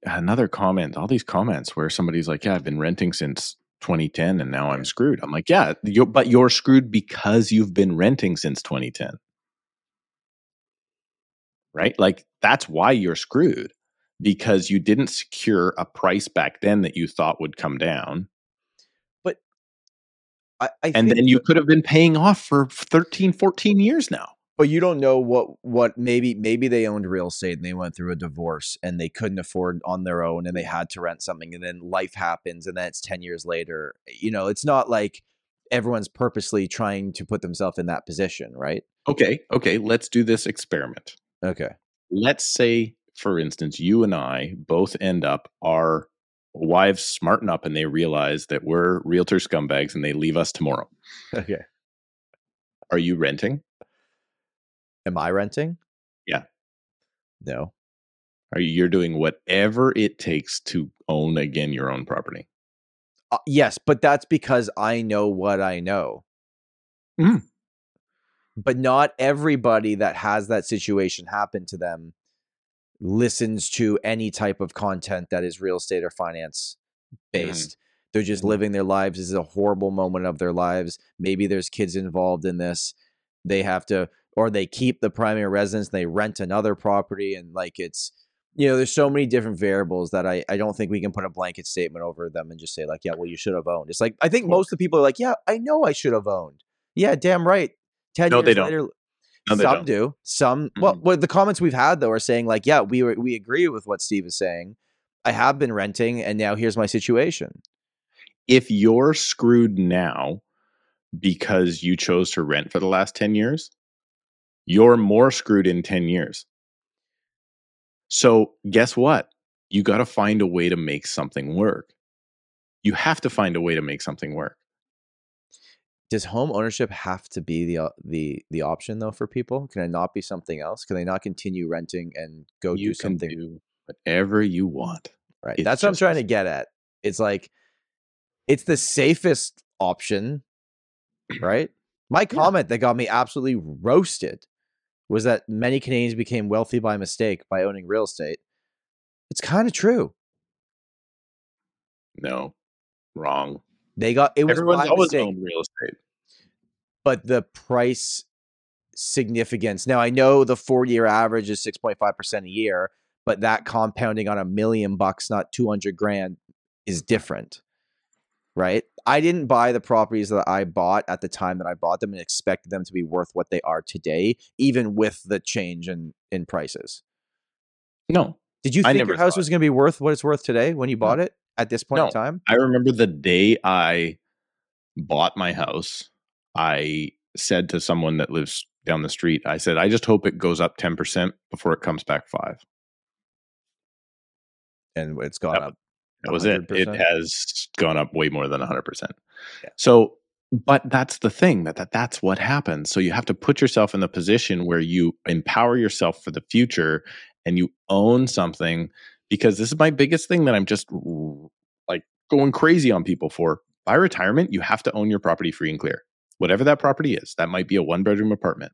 Another comment, all these comments where somebody's like, yeah, I've been renting since 2010 and now I'm screwed. I'm like, yeah, but you're screwed because you've been renting since 2010. Right? Like, that's why you're screwed, because you didn't secure a price back then that you thought would come down. But I think you could have been paying off for 13, 14 years now. But you don't know what maybe they owned real estate and they went through a divorce and they couldn't afford on their own and they had to rent something, and then life happens, and then it's 10 years later. You know, it's not like everyone's purposely trying to put themselves in that position, right? Okay, let's do this experiment. Okay. Let's say, for instance, you and I both end up, our wives smarten up and they realize that we're realtor scumbags and they leave us tomorrow. Okay. Are you renting? Am I renting? Yeah. No. You're doing whatever it takes to own again your own property. Yes, but that's because I know what I know. Mm. But not everybody that has that situation happen to them listens to any type of content that is real estate or finance based. Mm-hmm. They're just living their lives. This is a horrible moment of their lives. Maybe there's kids involved in this. They have to, or they keep the primary residence and they rent another property. And like, it's, you know, there's so many different variables that I don't think we can put a blanket statement over them and just say like, yeah, well, you should have owned. It's like, I think most of the people are like, yeah, I know I should have owned. Yeah, damn right. 10 no, years they don't. Later, no, they some don't. Do. Some, mm-hmm. well, the comments we've had though are saying like, yeah, we agree with what Steve is saying. I have been renting and now here's my situation. If you're screwed now because you chose to rent for the last 10 years, you're more screwed in 10 years. So guess what? You got to find a way to make something work. You have to find a way to make something work. Does home ownership have to be the option though for people? Can it not be something else? Can they not continue renting and go do something? You can do whatever you want. Right. That's what I'm trying to get at. It's like, it's the safest option, right? My comment that got me absolutely roasted was that many Canadians became wealthy by mistake by owning real estate. It's kind of true. No, wrong. They got it was everyone's always mistake, owned real estate, but the price significance. Now I know the 40-year average is 6.5% a year, but that compounding on $1 million, not 200 grand, is different. Right. I didn't buy the properties that I bought at the time that I bought them and expected them to be worth what they are today, even with the change in prices. No. Did you think your house was going to be worth what it's worth today when you bought it at this point in time? I remember the day I bought my house, I said to someone that lives down the street, I said, I just hope it goes up 10% before it comes back 5%. And it's gone up. That was 100%. It. It has gone up way more than 100%. Yeah. So, but that's the thing that's what happens. So you have to put yourself in the position where you empower yourself for the future and you own something, because this is my biggest thing that I'm just like going crazy on people for. By retirement, you have to own your property free and clear. Whatever that property is, that might be a 1-bedroom apartment,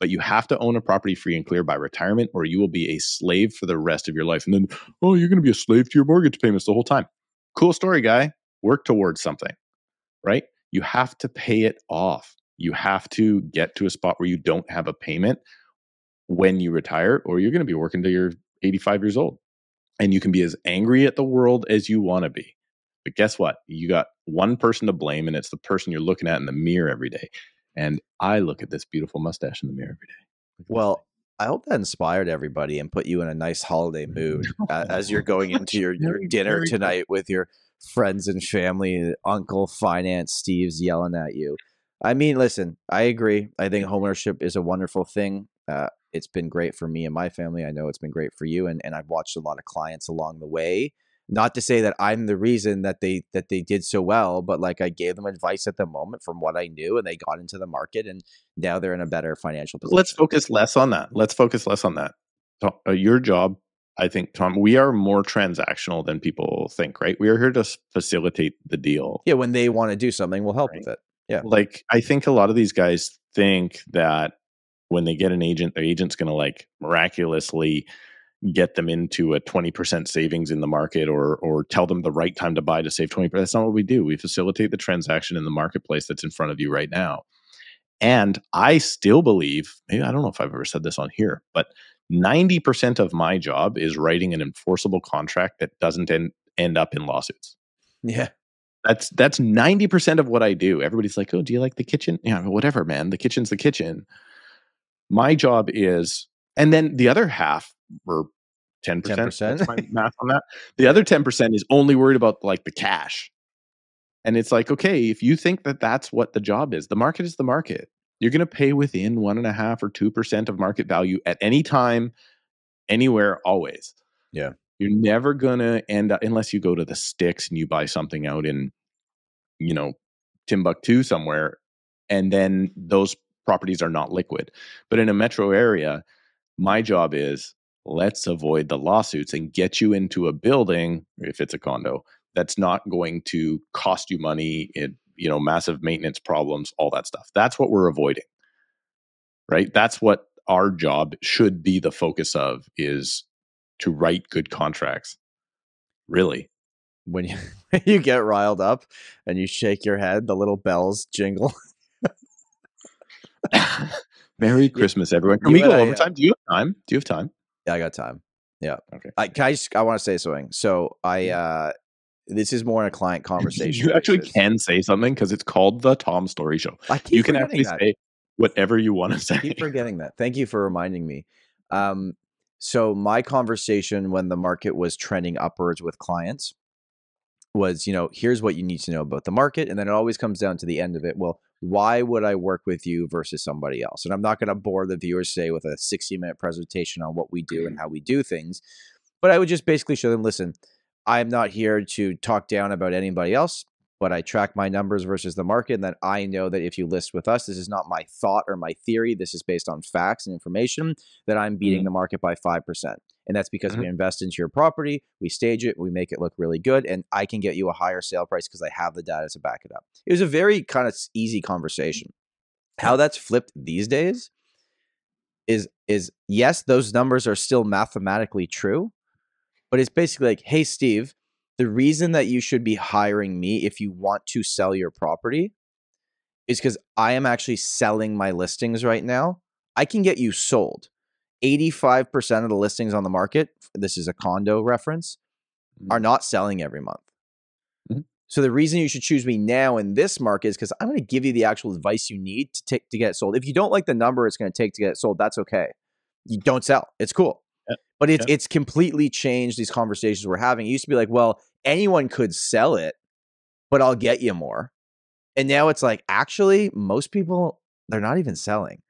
but you have to own a property free and clear by retirement, or you will be a slave for the rest of your life. And then, oh, you're going to be a slave to your mortgage payments the whole time. Cool story, guy. Work towards something, right? You have to pay it off. You have to get to a spot where you don't have a payment when you retire, or you're going to be working till you're 85 years old. And you can be as angry at the world as you want to be. But guess what? You got one person to blame, and it's the person you're looking at in the mirror every day. And I look at this beautiful mustache in the mirror every day. Well, I hope that inspired everybody and put you in a nice holiday mood as you're going into your dinner tonight with your friends and family. Uncle Finance Steve's yelling at you. I mean, listen, I agree. I think homeownership is a wonderful thing. It's been great for me and my family. I know it's been great for you. And I've watched a lot of clients along the way. Not to say that I'm the reason that they did so well, but like I gave them advice at the moment from what I knew, and they got into the market, and now they're in a better financial position. Let's focus less on that. Tom, your job, I think, Tom, we are more transactional than people think, right? We are here to facilitate the deal. Yeah, when they want to do something, we'll help with it. Yeah. Like, I think a lot of these guys think that when they get an agent, their agent's going to like miraculously get them into a 20% savings in the market or tell them the right time to buy to save 20%. That's not what we do. We facilitate the transaction in the marketplace that's in front of you right now. And I still believe, maybe, I don't know if I've ever said this on here, but 90% of my job is writing an enforceable contract that doesn't end up in lawsuits. Yeah. That's 90% of what I do. Everybody's like, oh, do you like the kitchen? Yeah, whatever, man. The kitchen's the kitchen. My job is, and then the other half, or 10%. That's my math on that. The other 10% is only worried about like the cash. And it's like, okay, if you think that that's what the job is, the market is the market. You're going to pay within 1.5% or 2% of market value at any time, anywhere, always. Yeah. You're never going to end up, unless you go to the sticks and you buy something out in, you know, Timbuktu somewhere. And then those properties are not liquid. But in a metro area, my job is, let's avoid the lawsuits and get you into a building, if it's a condo, that's not going to cost you money, massive maintenance problems, all that stuff. That's what we're avoiding. right? That's what our job should be the focus of, is to write good contracts. Really. When you get riled up and you shake your head, the little bells jingle. Merry Christmas, everyone. Can we go overtime? Do you have time? Yeah, I got time. Yeah. Okay. I want to say something. So this is more in a client conversation. You actually can say something because it's called the Tom Storey Show. You can actually say whatever you want to say. I keep forgetting that. Thank you for reminding me. So my conversation when the market was trending upwards with clients was, you know, here's what you need to know about the market. And then it always comes down to the end of it. Well, why would I work with you versus somebody else? And I'm not going to bore the viewers today with a 60-minute presentation on what we do and how we do things, but I would just basically show them, listen, I'm not here to talk down about anybody else, but I track my numbers versus the market. And then I know that if you list with us, this is not my thought or my theory. This is based on facts and information that I'm beating the market by 5%. And that's because we invest into your property, we stage it, we make it look really good, and I can get you a higher sale price because I have the data to back it up. It was a very kind of easy conversation. How that's flipped these days is yes, those numbers are still mathematically true, but it's basically like, hey, Steve, the reason that you should be hiring me if you want to sell your property is because I am actually selling my listings right now. I can get you sold. 85% of the listings on the market, this is a condo reference, are not selling every month. So the reason you should choose me now in this market is because I'm going to give you the actual advice you need to take to get it sold. If you don't like the number it's going to take to get it sold, that's okay. You don't sell. It's cool. But it's completely changed these conversations we're having. It used to be like, well, anyone could sell it, but I'll get you more. And now it's like, actually, most people, they're not even selling.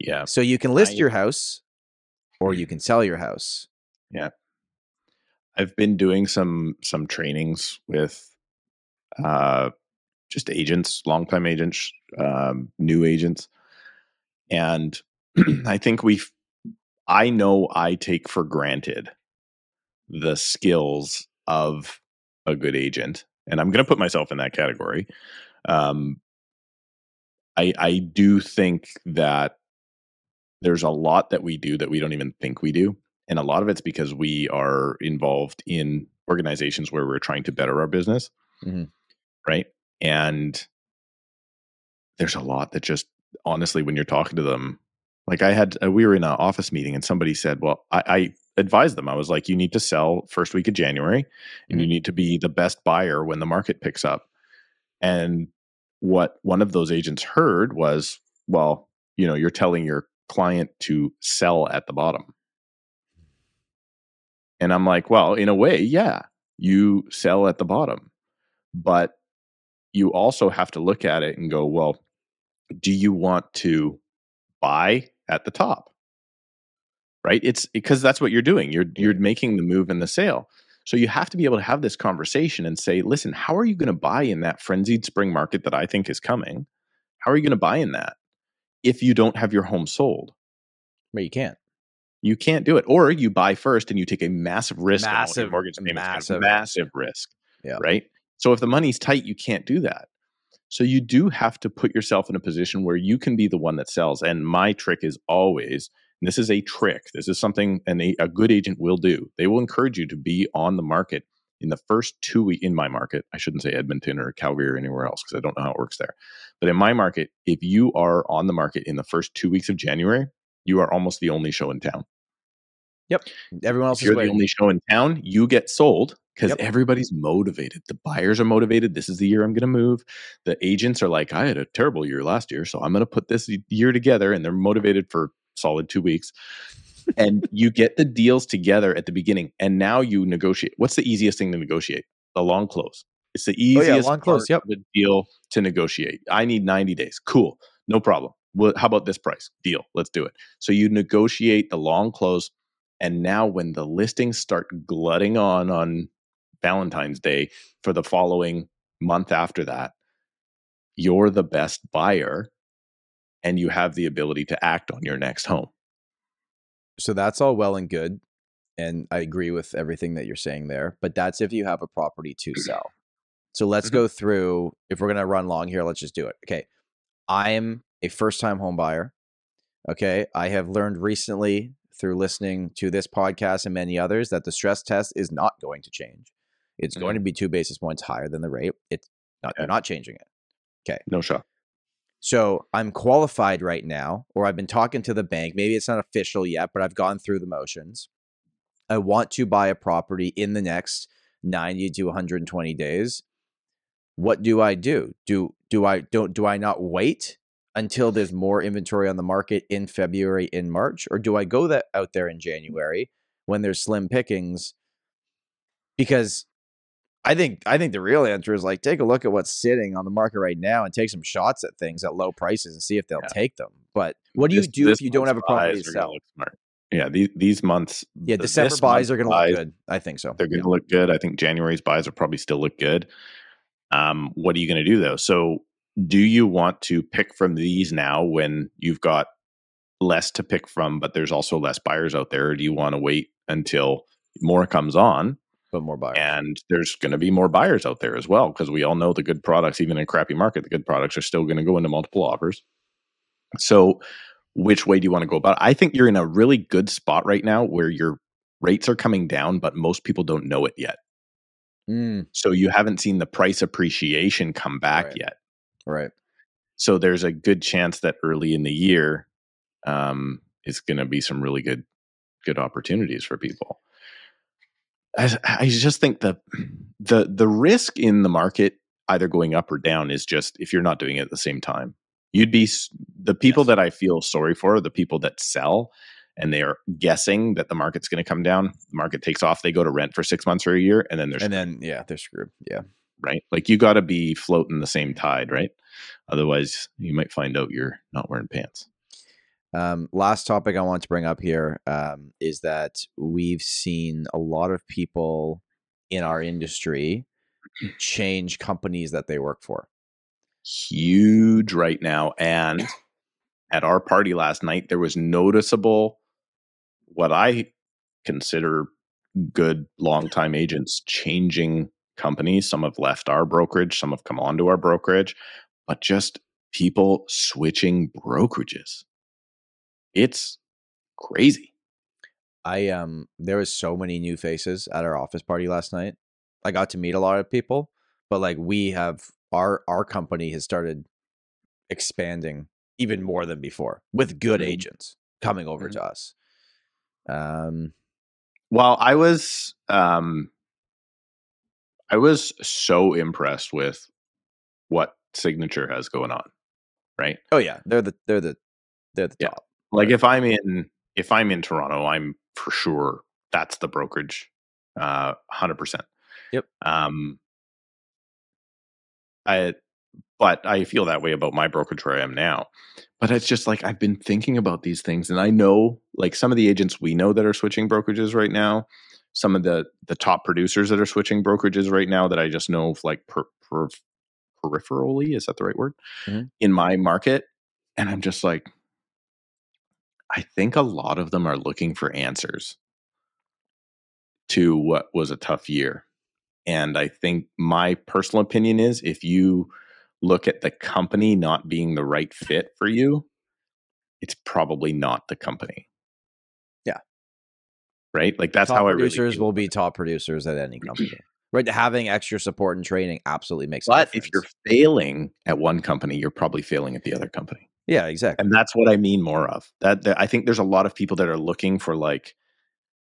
Yeah. So you can list your house or you can sell your house. Yeah. I've been doing some trainings with just agents, longtime agents, new agents. And I think I know I take for granted the skills of a good agent, and I'm going to put myself in that category. I do think that there's a lot that we do that we don't even think we do. And a lot of it's because we are involved in organizations where we're trying to better our business. Right. And there's a lot that just, honestly, when you're talking to them, like we were in an office meeting and somebody said, well, I advised them. I was like, you need to sell first week of January and you need to be the best buyer when the market picks up. And what one of those agents heard was, well, you know, you're telling your client to sell at the bottom. And I'm like, well, in a way, yeah, you sell at the bottom, but you also have to look at it and go, well, do you want to buy at the top? Right? It's because that's what you're doing. You're making the move and the sale. So you have to be able to have this conversation and say, listen, how are you going to buy in that frenzied spring market that I think is coming? How are you going to buy in that if you don't have your home sold? Well, you can't do it. Or you buy first and you take a massive risk. Massive mortgage payments. Massive risk. Yeah. Right? So if the money's tight, you can't do that. So you do have to put yourself in a position where you can be the one that sells. And my trick is always, and this is a trick, this is something a good agent will do. They will encourage you to be on the market in the first 2 weeks. In my market, I shouldn't say Edmonton or Calgary or anywhere else because I don't know how it works there. But in my market, if you are on the market in the first 2 weeks of January, you are almost the only show in town. Yep. Everyone else is the only show in town. You get sold because everybody's motivated. The buyers are motivated. This is the year I'm going to move. The agents are like, I had a terrible year last year, so I'm going to put this year together. And they're motivated for solid 2 weeks. And you get the deals together at the beginning. And now you negotiate. What's the easiest thing to negotiate? The long close. It's the easiest part of the deal to negotiate. I need 90 days. Cool. No problem. Well, how about this price? Deal. Let's do it. So you negotiate the long close. And now when the listings start glutting on Valentine's Day for the following month after that, you're the best buyer and you have the ability to act on your next home. So that's all well and good. And I agree with everything that you're saying there, but that's if you have a property to sell. So let's go through, if we're going to run long here, let's just do it. Okay. I am a first-time home buyer. Okay. I have learned recently through listening to this podcast and many others that the stress test is not going to change. It's going to be 2 basis points higher than the rate. It's not, they're not changing it. Okay. No shock. So I'm qualified right now, or I've been talking to the bank. Maybe it's not official yet, but I've gone through the motions. I want to buy a property in the next 90 to 120 days. What do I do? Do I not wait until there's more inventory on the market in February, in March, or do I go that out there in January when there's slim pickings? Because I think the real answer is like, take a look at what's sitting on the market right now and take some shots at things at low prices and see if they'll take them. But what do you do if you don't have a property to sell? Yeah, these months. Yeah, December buys are going to look good. I think so. They're going to look good. I think January's buys will probably still look good. What are you going to do though? So do you want to pick from these now when you've got less to pick from, but there's also less buyers out there? Or do you want to wait until more comes on? But more buyers. And there's going to be more buyers out there as well, because we all know the good products, even in a crappy market, the good products are still going to go into multiple offers. So which way do you want to go about it? I think you're in a really good spot right now where your rates are coming down, but most people don't know it yet. So you haven't seen the price appreciation come back yet. Right. So there's a good chance that early in the year, it's going to be some really good opportunities for people. I just think the risk in the market, either going up or down, is just if you're not doing it at the same time. You'd be the people that I feel sorry for are the people that sell and they are guessing that the market's going to come down. The market takes off. They go to rent for 6 months or a year, and then they're screwed. They're screwed. Yeah. Right. Like you got to be floating the same tide, right? Otherwise you might find out you're not wearing pants. Last topic I want to bring up here, is that we've seen a lot of people in our industry change companies that they work for. Huge right now. And at our party last night, there was noticeable, what I consider good longtime agents changing companies. Some have left our brokerage, some have come onto our brokerage, but just people switching brokerages. It's crazy. There was so many new faces at our office party last night. I got to meet a lot of people, but like we have our company has started expanding even more than before with good agents coming over to us. Well, I was so impressed with what Signature has going on, right? Oh yeah, they're the top. Like right. if I'm in Toronto, I'm for sure that's the brokerage, 100%. Yep. But I feel that way about my brokerage where I am now. But it's just like I've been thinking about these things, and I know like some of the agents we know that are switching brokerages right now. Some of the top producers that are switching brokerages right now that I just know like peripherally, is that the right word? In my market. And I'm just like, I think a lot of them are looking for answers to what was a tough year. And I think my personal opinion is if you look at the company not being the right fit for you, it's probably not the company. Right? Like that's how I really feel. Producers will be top producers at any company. Right? Having extra support and training absolutely makes sense. But if you're failing at one company, you're probably failing at the other company. Yeah, exactly. And that's what I mean more of. That I think there's a lot of people that are looking for like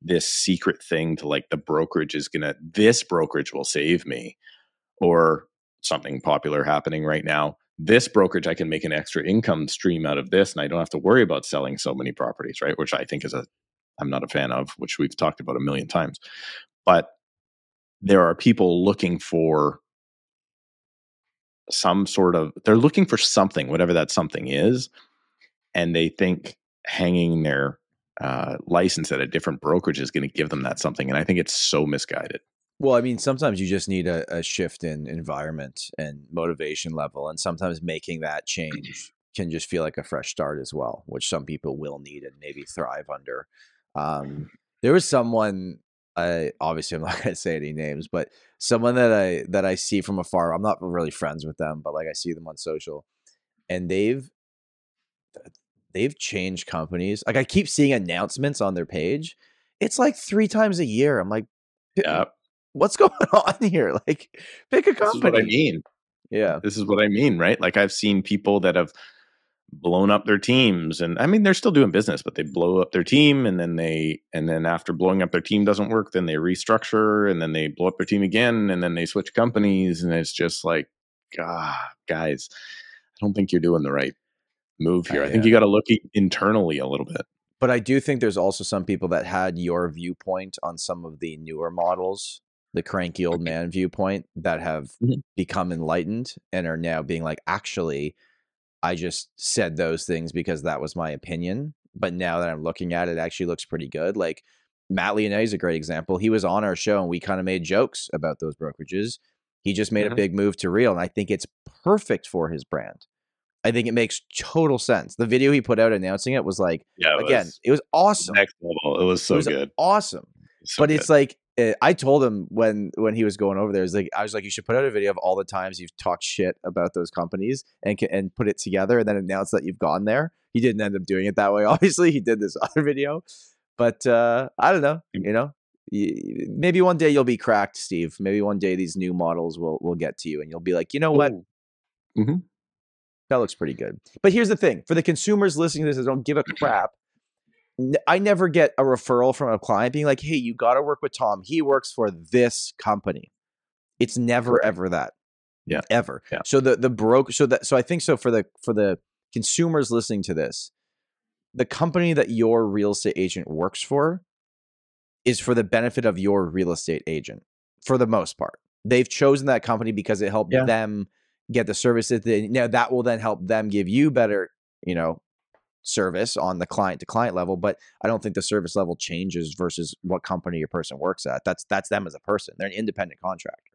this secret thing to like the brokerage is going to, this brokerage will save me, or something popular happening right now. This brokerage, I can make an extra income stream out of this and I don't have to worry about selling so many properties, right? Which I think is I'm not a fan of, which we've talked about a million times, but there are people looking for they're looking for something, whatever that something is. And they think hanging their license at a different brokerage is going to give them that something. And I think it's so misguided. Well, I mean, sometimes you just need a shift in environment and motivation level. And sometimes making that change can just feel like a fresh start as well, which some people will need and maybe thrive under. There was someone, obviously I'm not going to say any names, but someone that I see from afar. I'm not really friends with them, but like I see them on social, and they've they've changed companies. Like, I keep seeing announcements on their page. It's like 3 times a year. I'm like, yeah, what's going on here? Like, pick a company. This is what I mean. Yeah. This is what I mean, right? Like, I've seen people that have blown up their teams, and I mean, they're still doing business, but they blow up their team, and then after blowing up their team doesn't work, then they restructure, and then they blow up their team again, and then they switch companies. And it's just like, guys, I don't think you're doing the right move here. I think you got to look internally a little bit. But I do think there's also some people that had your viewpoint on some of the newer models, the cranky old man viewpoint, that have become enlightened and are now being like, actually, I just said those things because that was my opinion. But now that I'm looking at it, it actually looks pretty good. Like Matt Leonet is a great example. He was on our show and we kind of made jokes about those brokerages. He just made a big move to Real, and I think it's perfect for his brand. I think it makes total sense. The video he put out announcing it was like, it was awesome. Next level. It was so good. Awesome. But it's like, I told him when he was going over there, I was like, you should put out a video of all the times you've talked shit about those companies and put it together and then announce that you've gone there. He didn't end up doing it that way. Obviously, he did this other video, but I don't know. You know, maybe one day you'll be cracked, Steve. Maybe one day these new models will get to you and you'll be like, you know what? Mm-hmm. That looks pretty good. But here's the thing: for the consumers listening to this that don't give a crap, I never get a referral from a client being like, hey, you got to work with Tom. He works for this company. It's never, ever that. Yeah. Ever. Yeah. So for the consumers listening to this, the company that your real estate agent works for is for the benefit of your real estate agent for the most part. They've chosen that company because it helped them get the services. Now that will then help them give you better, service on the client to client level, but I don't think the service level changes versus what company your person works at. That's them as a person. They're an independent contractor.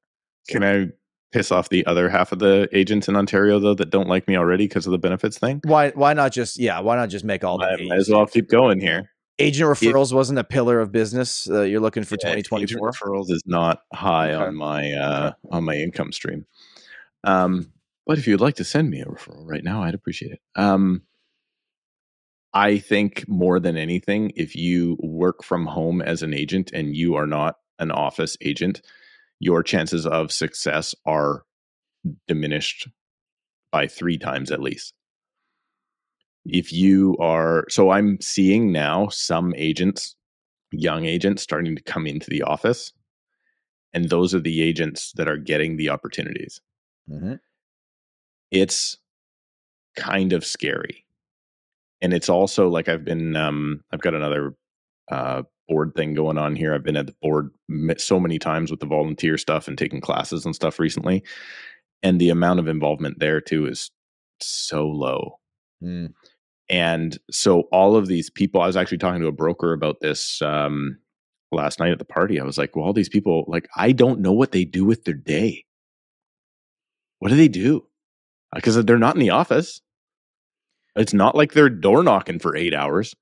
Can I piss off the other half of the agents in Ontario though that don't like me already because of the benefits thing? Why not just make all the agents? Might as well keep going here. Agent referrals wasn't a pillar of business you're looking for 2024. Agent referrals is not high on my income stream. But if you'd like to send me a referral right now, I'd appreciate it. I think more than anything, if you work from home as an agent and you are not an office agent, your chances of success are diminished by 3 times at least. If you are, so I'm seeing now some agents, young agents starting to come into the office, and those are the agents that are getting the opportunities. Mm-hmm. It's kind of scary. And it's also like I've got another board thing going on here. I've been at the board so many times with the volunteer stuff and taking classes and stuff recently. And the amount of involvement there too is so low. Mm. And so all of these people, I was actually talking to a broker about this last night at the party. I was like, well, all these people, like, I don't know what they do with their day. What do they do? Because they're not in the office. It's not like they're door knocking for 8 hours.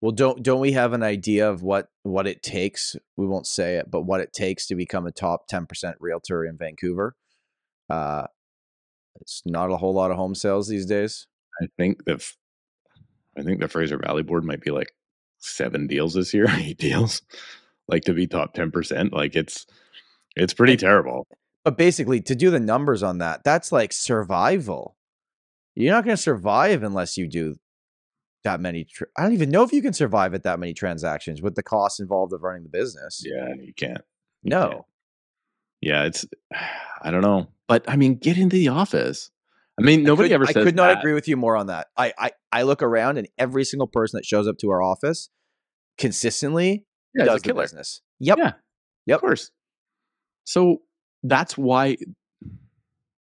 Well, don't we have an idea of what it takes? We won't say it, but what it takes to become a top 10% realtor in Vancouver. It's not a whole lot of home sales these days. I think the Fraser Valley board might be like 7 deals this year, 8 deals, like to be top 10%. Like it's pretty terrible. But basically, to do the numbers on that, that's like survival. You're not going to survive unless you do that many. I don't even know if you can survive at that many transactions with the costs involved of running the business. Yeah, you can't. No. Yeah, I don't know. But I mean, get into the office. I mean, I could not agree with you more on that. I look around and every single person that shows up to our office consistently does the business. Yep. Yeah, yep. Of course. So that's why...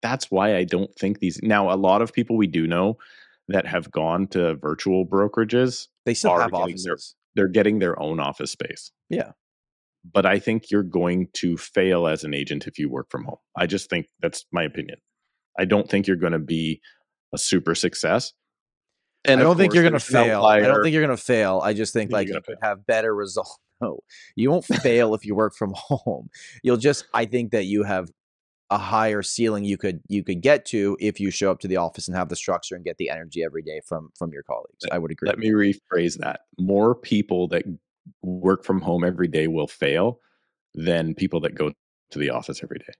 I don't think these... Now, a lot of people we do know that have gone to virtual brokerages... They still have offices. They're getting their own office space. Yeah. But I think you're going to fail as an agent if you work from home. I just think that's my opinion. I don't think you're going to be a super success. And I don't think you're going to fail. I don't think you're going to fail. I just think like you could have better results. No, you won't fail if you work from home. I think that you have... a higher ceiling you could get to if you show up to the office and have the structure and get the energy every day from your colleagues. I would agree. Let me rephrase that. More people that work from home every day will fail than people that go to the office every day.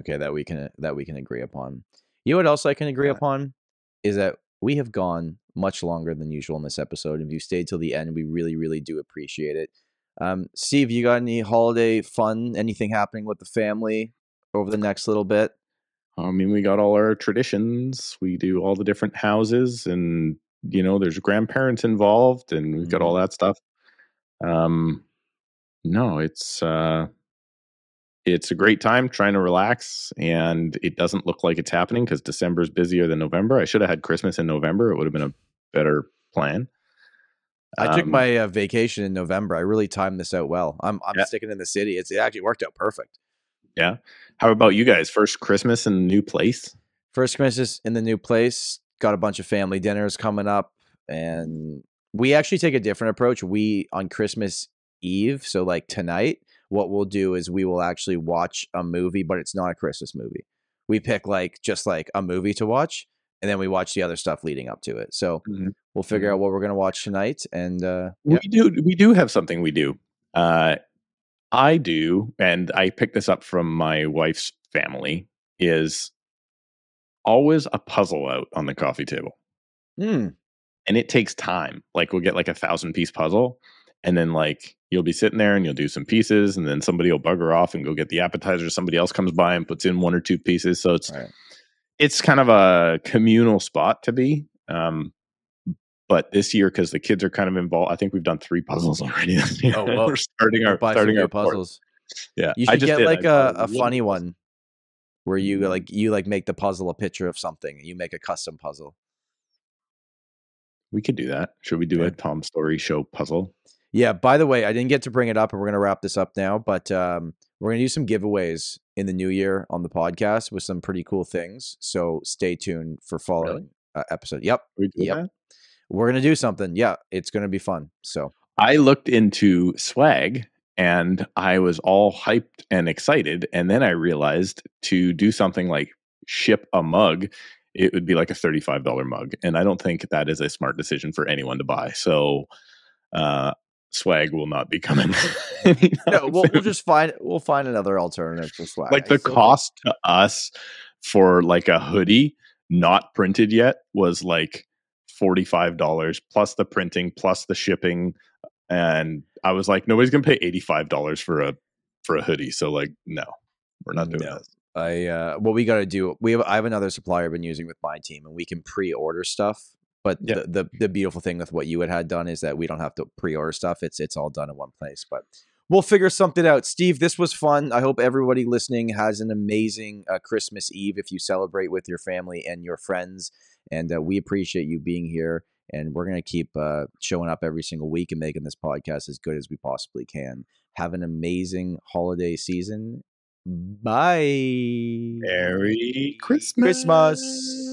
Okay, that we can agree upon. You know what else I can agree upon is that we have gone much longer than usual in this episode. If you stayed till the end, we really, really do appreciate it. Steve, you got any holiday fun? Anything happening with the family over the next little bit? I mean, we got all our traditions. We do all the different houses, and you know, there's grandparents involved, and we've got all that stuff. No, it's a great time trying to relax, and it doesn't look like it's happening because December is busier than November. I should have had Christmas in November. It would have been a better plan. I took my vacation in November. I really timed this out well. I'm sticking in the city. It actually worked out perfect. Yeah. How about you guys? First Christmas in the new place? First Christmas in the new place. Got a bunch of family dinners coming up, and we actually take a different approach. We, on Christmas Eve, so like tonight, what we'll do is we will actually watch a movie, but it's not a Christmas movie. We pick just a movie to watch, and then we watch the other stuff leading up to it. So we'll figure out what we're going to watch tonight. And we do have something we do. I do, and I picked this up from my wife's family, is always a puzzle out on the coffee table. And it takes time. Like, we'll get like 1,000-piece puzzle, and then like you'll be sitting there and you'll do some pieces, and then somebody will bugger off and go get the appetizer. Somebody else comes by and puts in one or two pieces. So it's kind of a communal spot to be. But this year, because the kids are kind of involved, I think we've done 3 puzzles already. Oh, well, we're starting our puzzles. Yeah, you should get a funny one where you make the puzzle a picture of something. You make a custom puzzle. We could do that. Should we do a Tom Storey Show puzzle? Yeah. By the way, I didn't get to bring it up, and we're going to wrap this up now, but we're going to do some giveaways in the new year on the podcast with some pretty cool things. So stay tuned for following episode. Yep. We're going to do something. Yeah. It's going to be fun. So I looked into swag, and I was all hyped and excited. And then I realized to do something like ship a mug, it would be like a $35 mug. And I don't think that is a smart decision for anyone to buy. So swag will not be coming. No, we'll find another alternative for swag. Like the cost to us for like a hoodie not printed yet was like $45 plus the printing, plus the shipping. And I was like, nobody's going to pay $85 for a hoodie. So like, no, we're not doing that. I have another supplier I've been using with my team, and we can pre-order stuff. But the beautiful thing with what you had done is that we don't have to pre-order stuff. It's all done in one place, but we'll figure something out. Steve, this was fun. I hope everybody listening has an amazing Christmas Eve if you celebrate with your family and your friends. And we appreciate you being here, and we're going to keep showing up every single week and making this podcast as good as we possibly can. Have an amazing holiday season. Bye. Merry Christmas.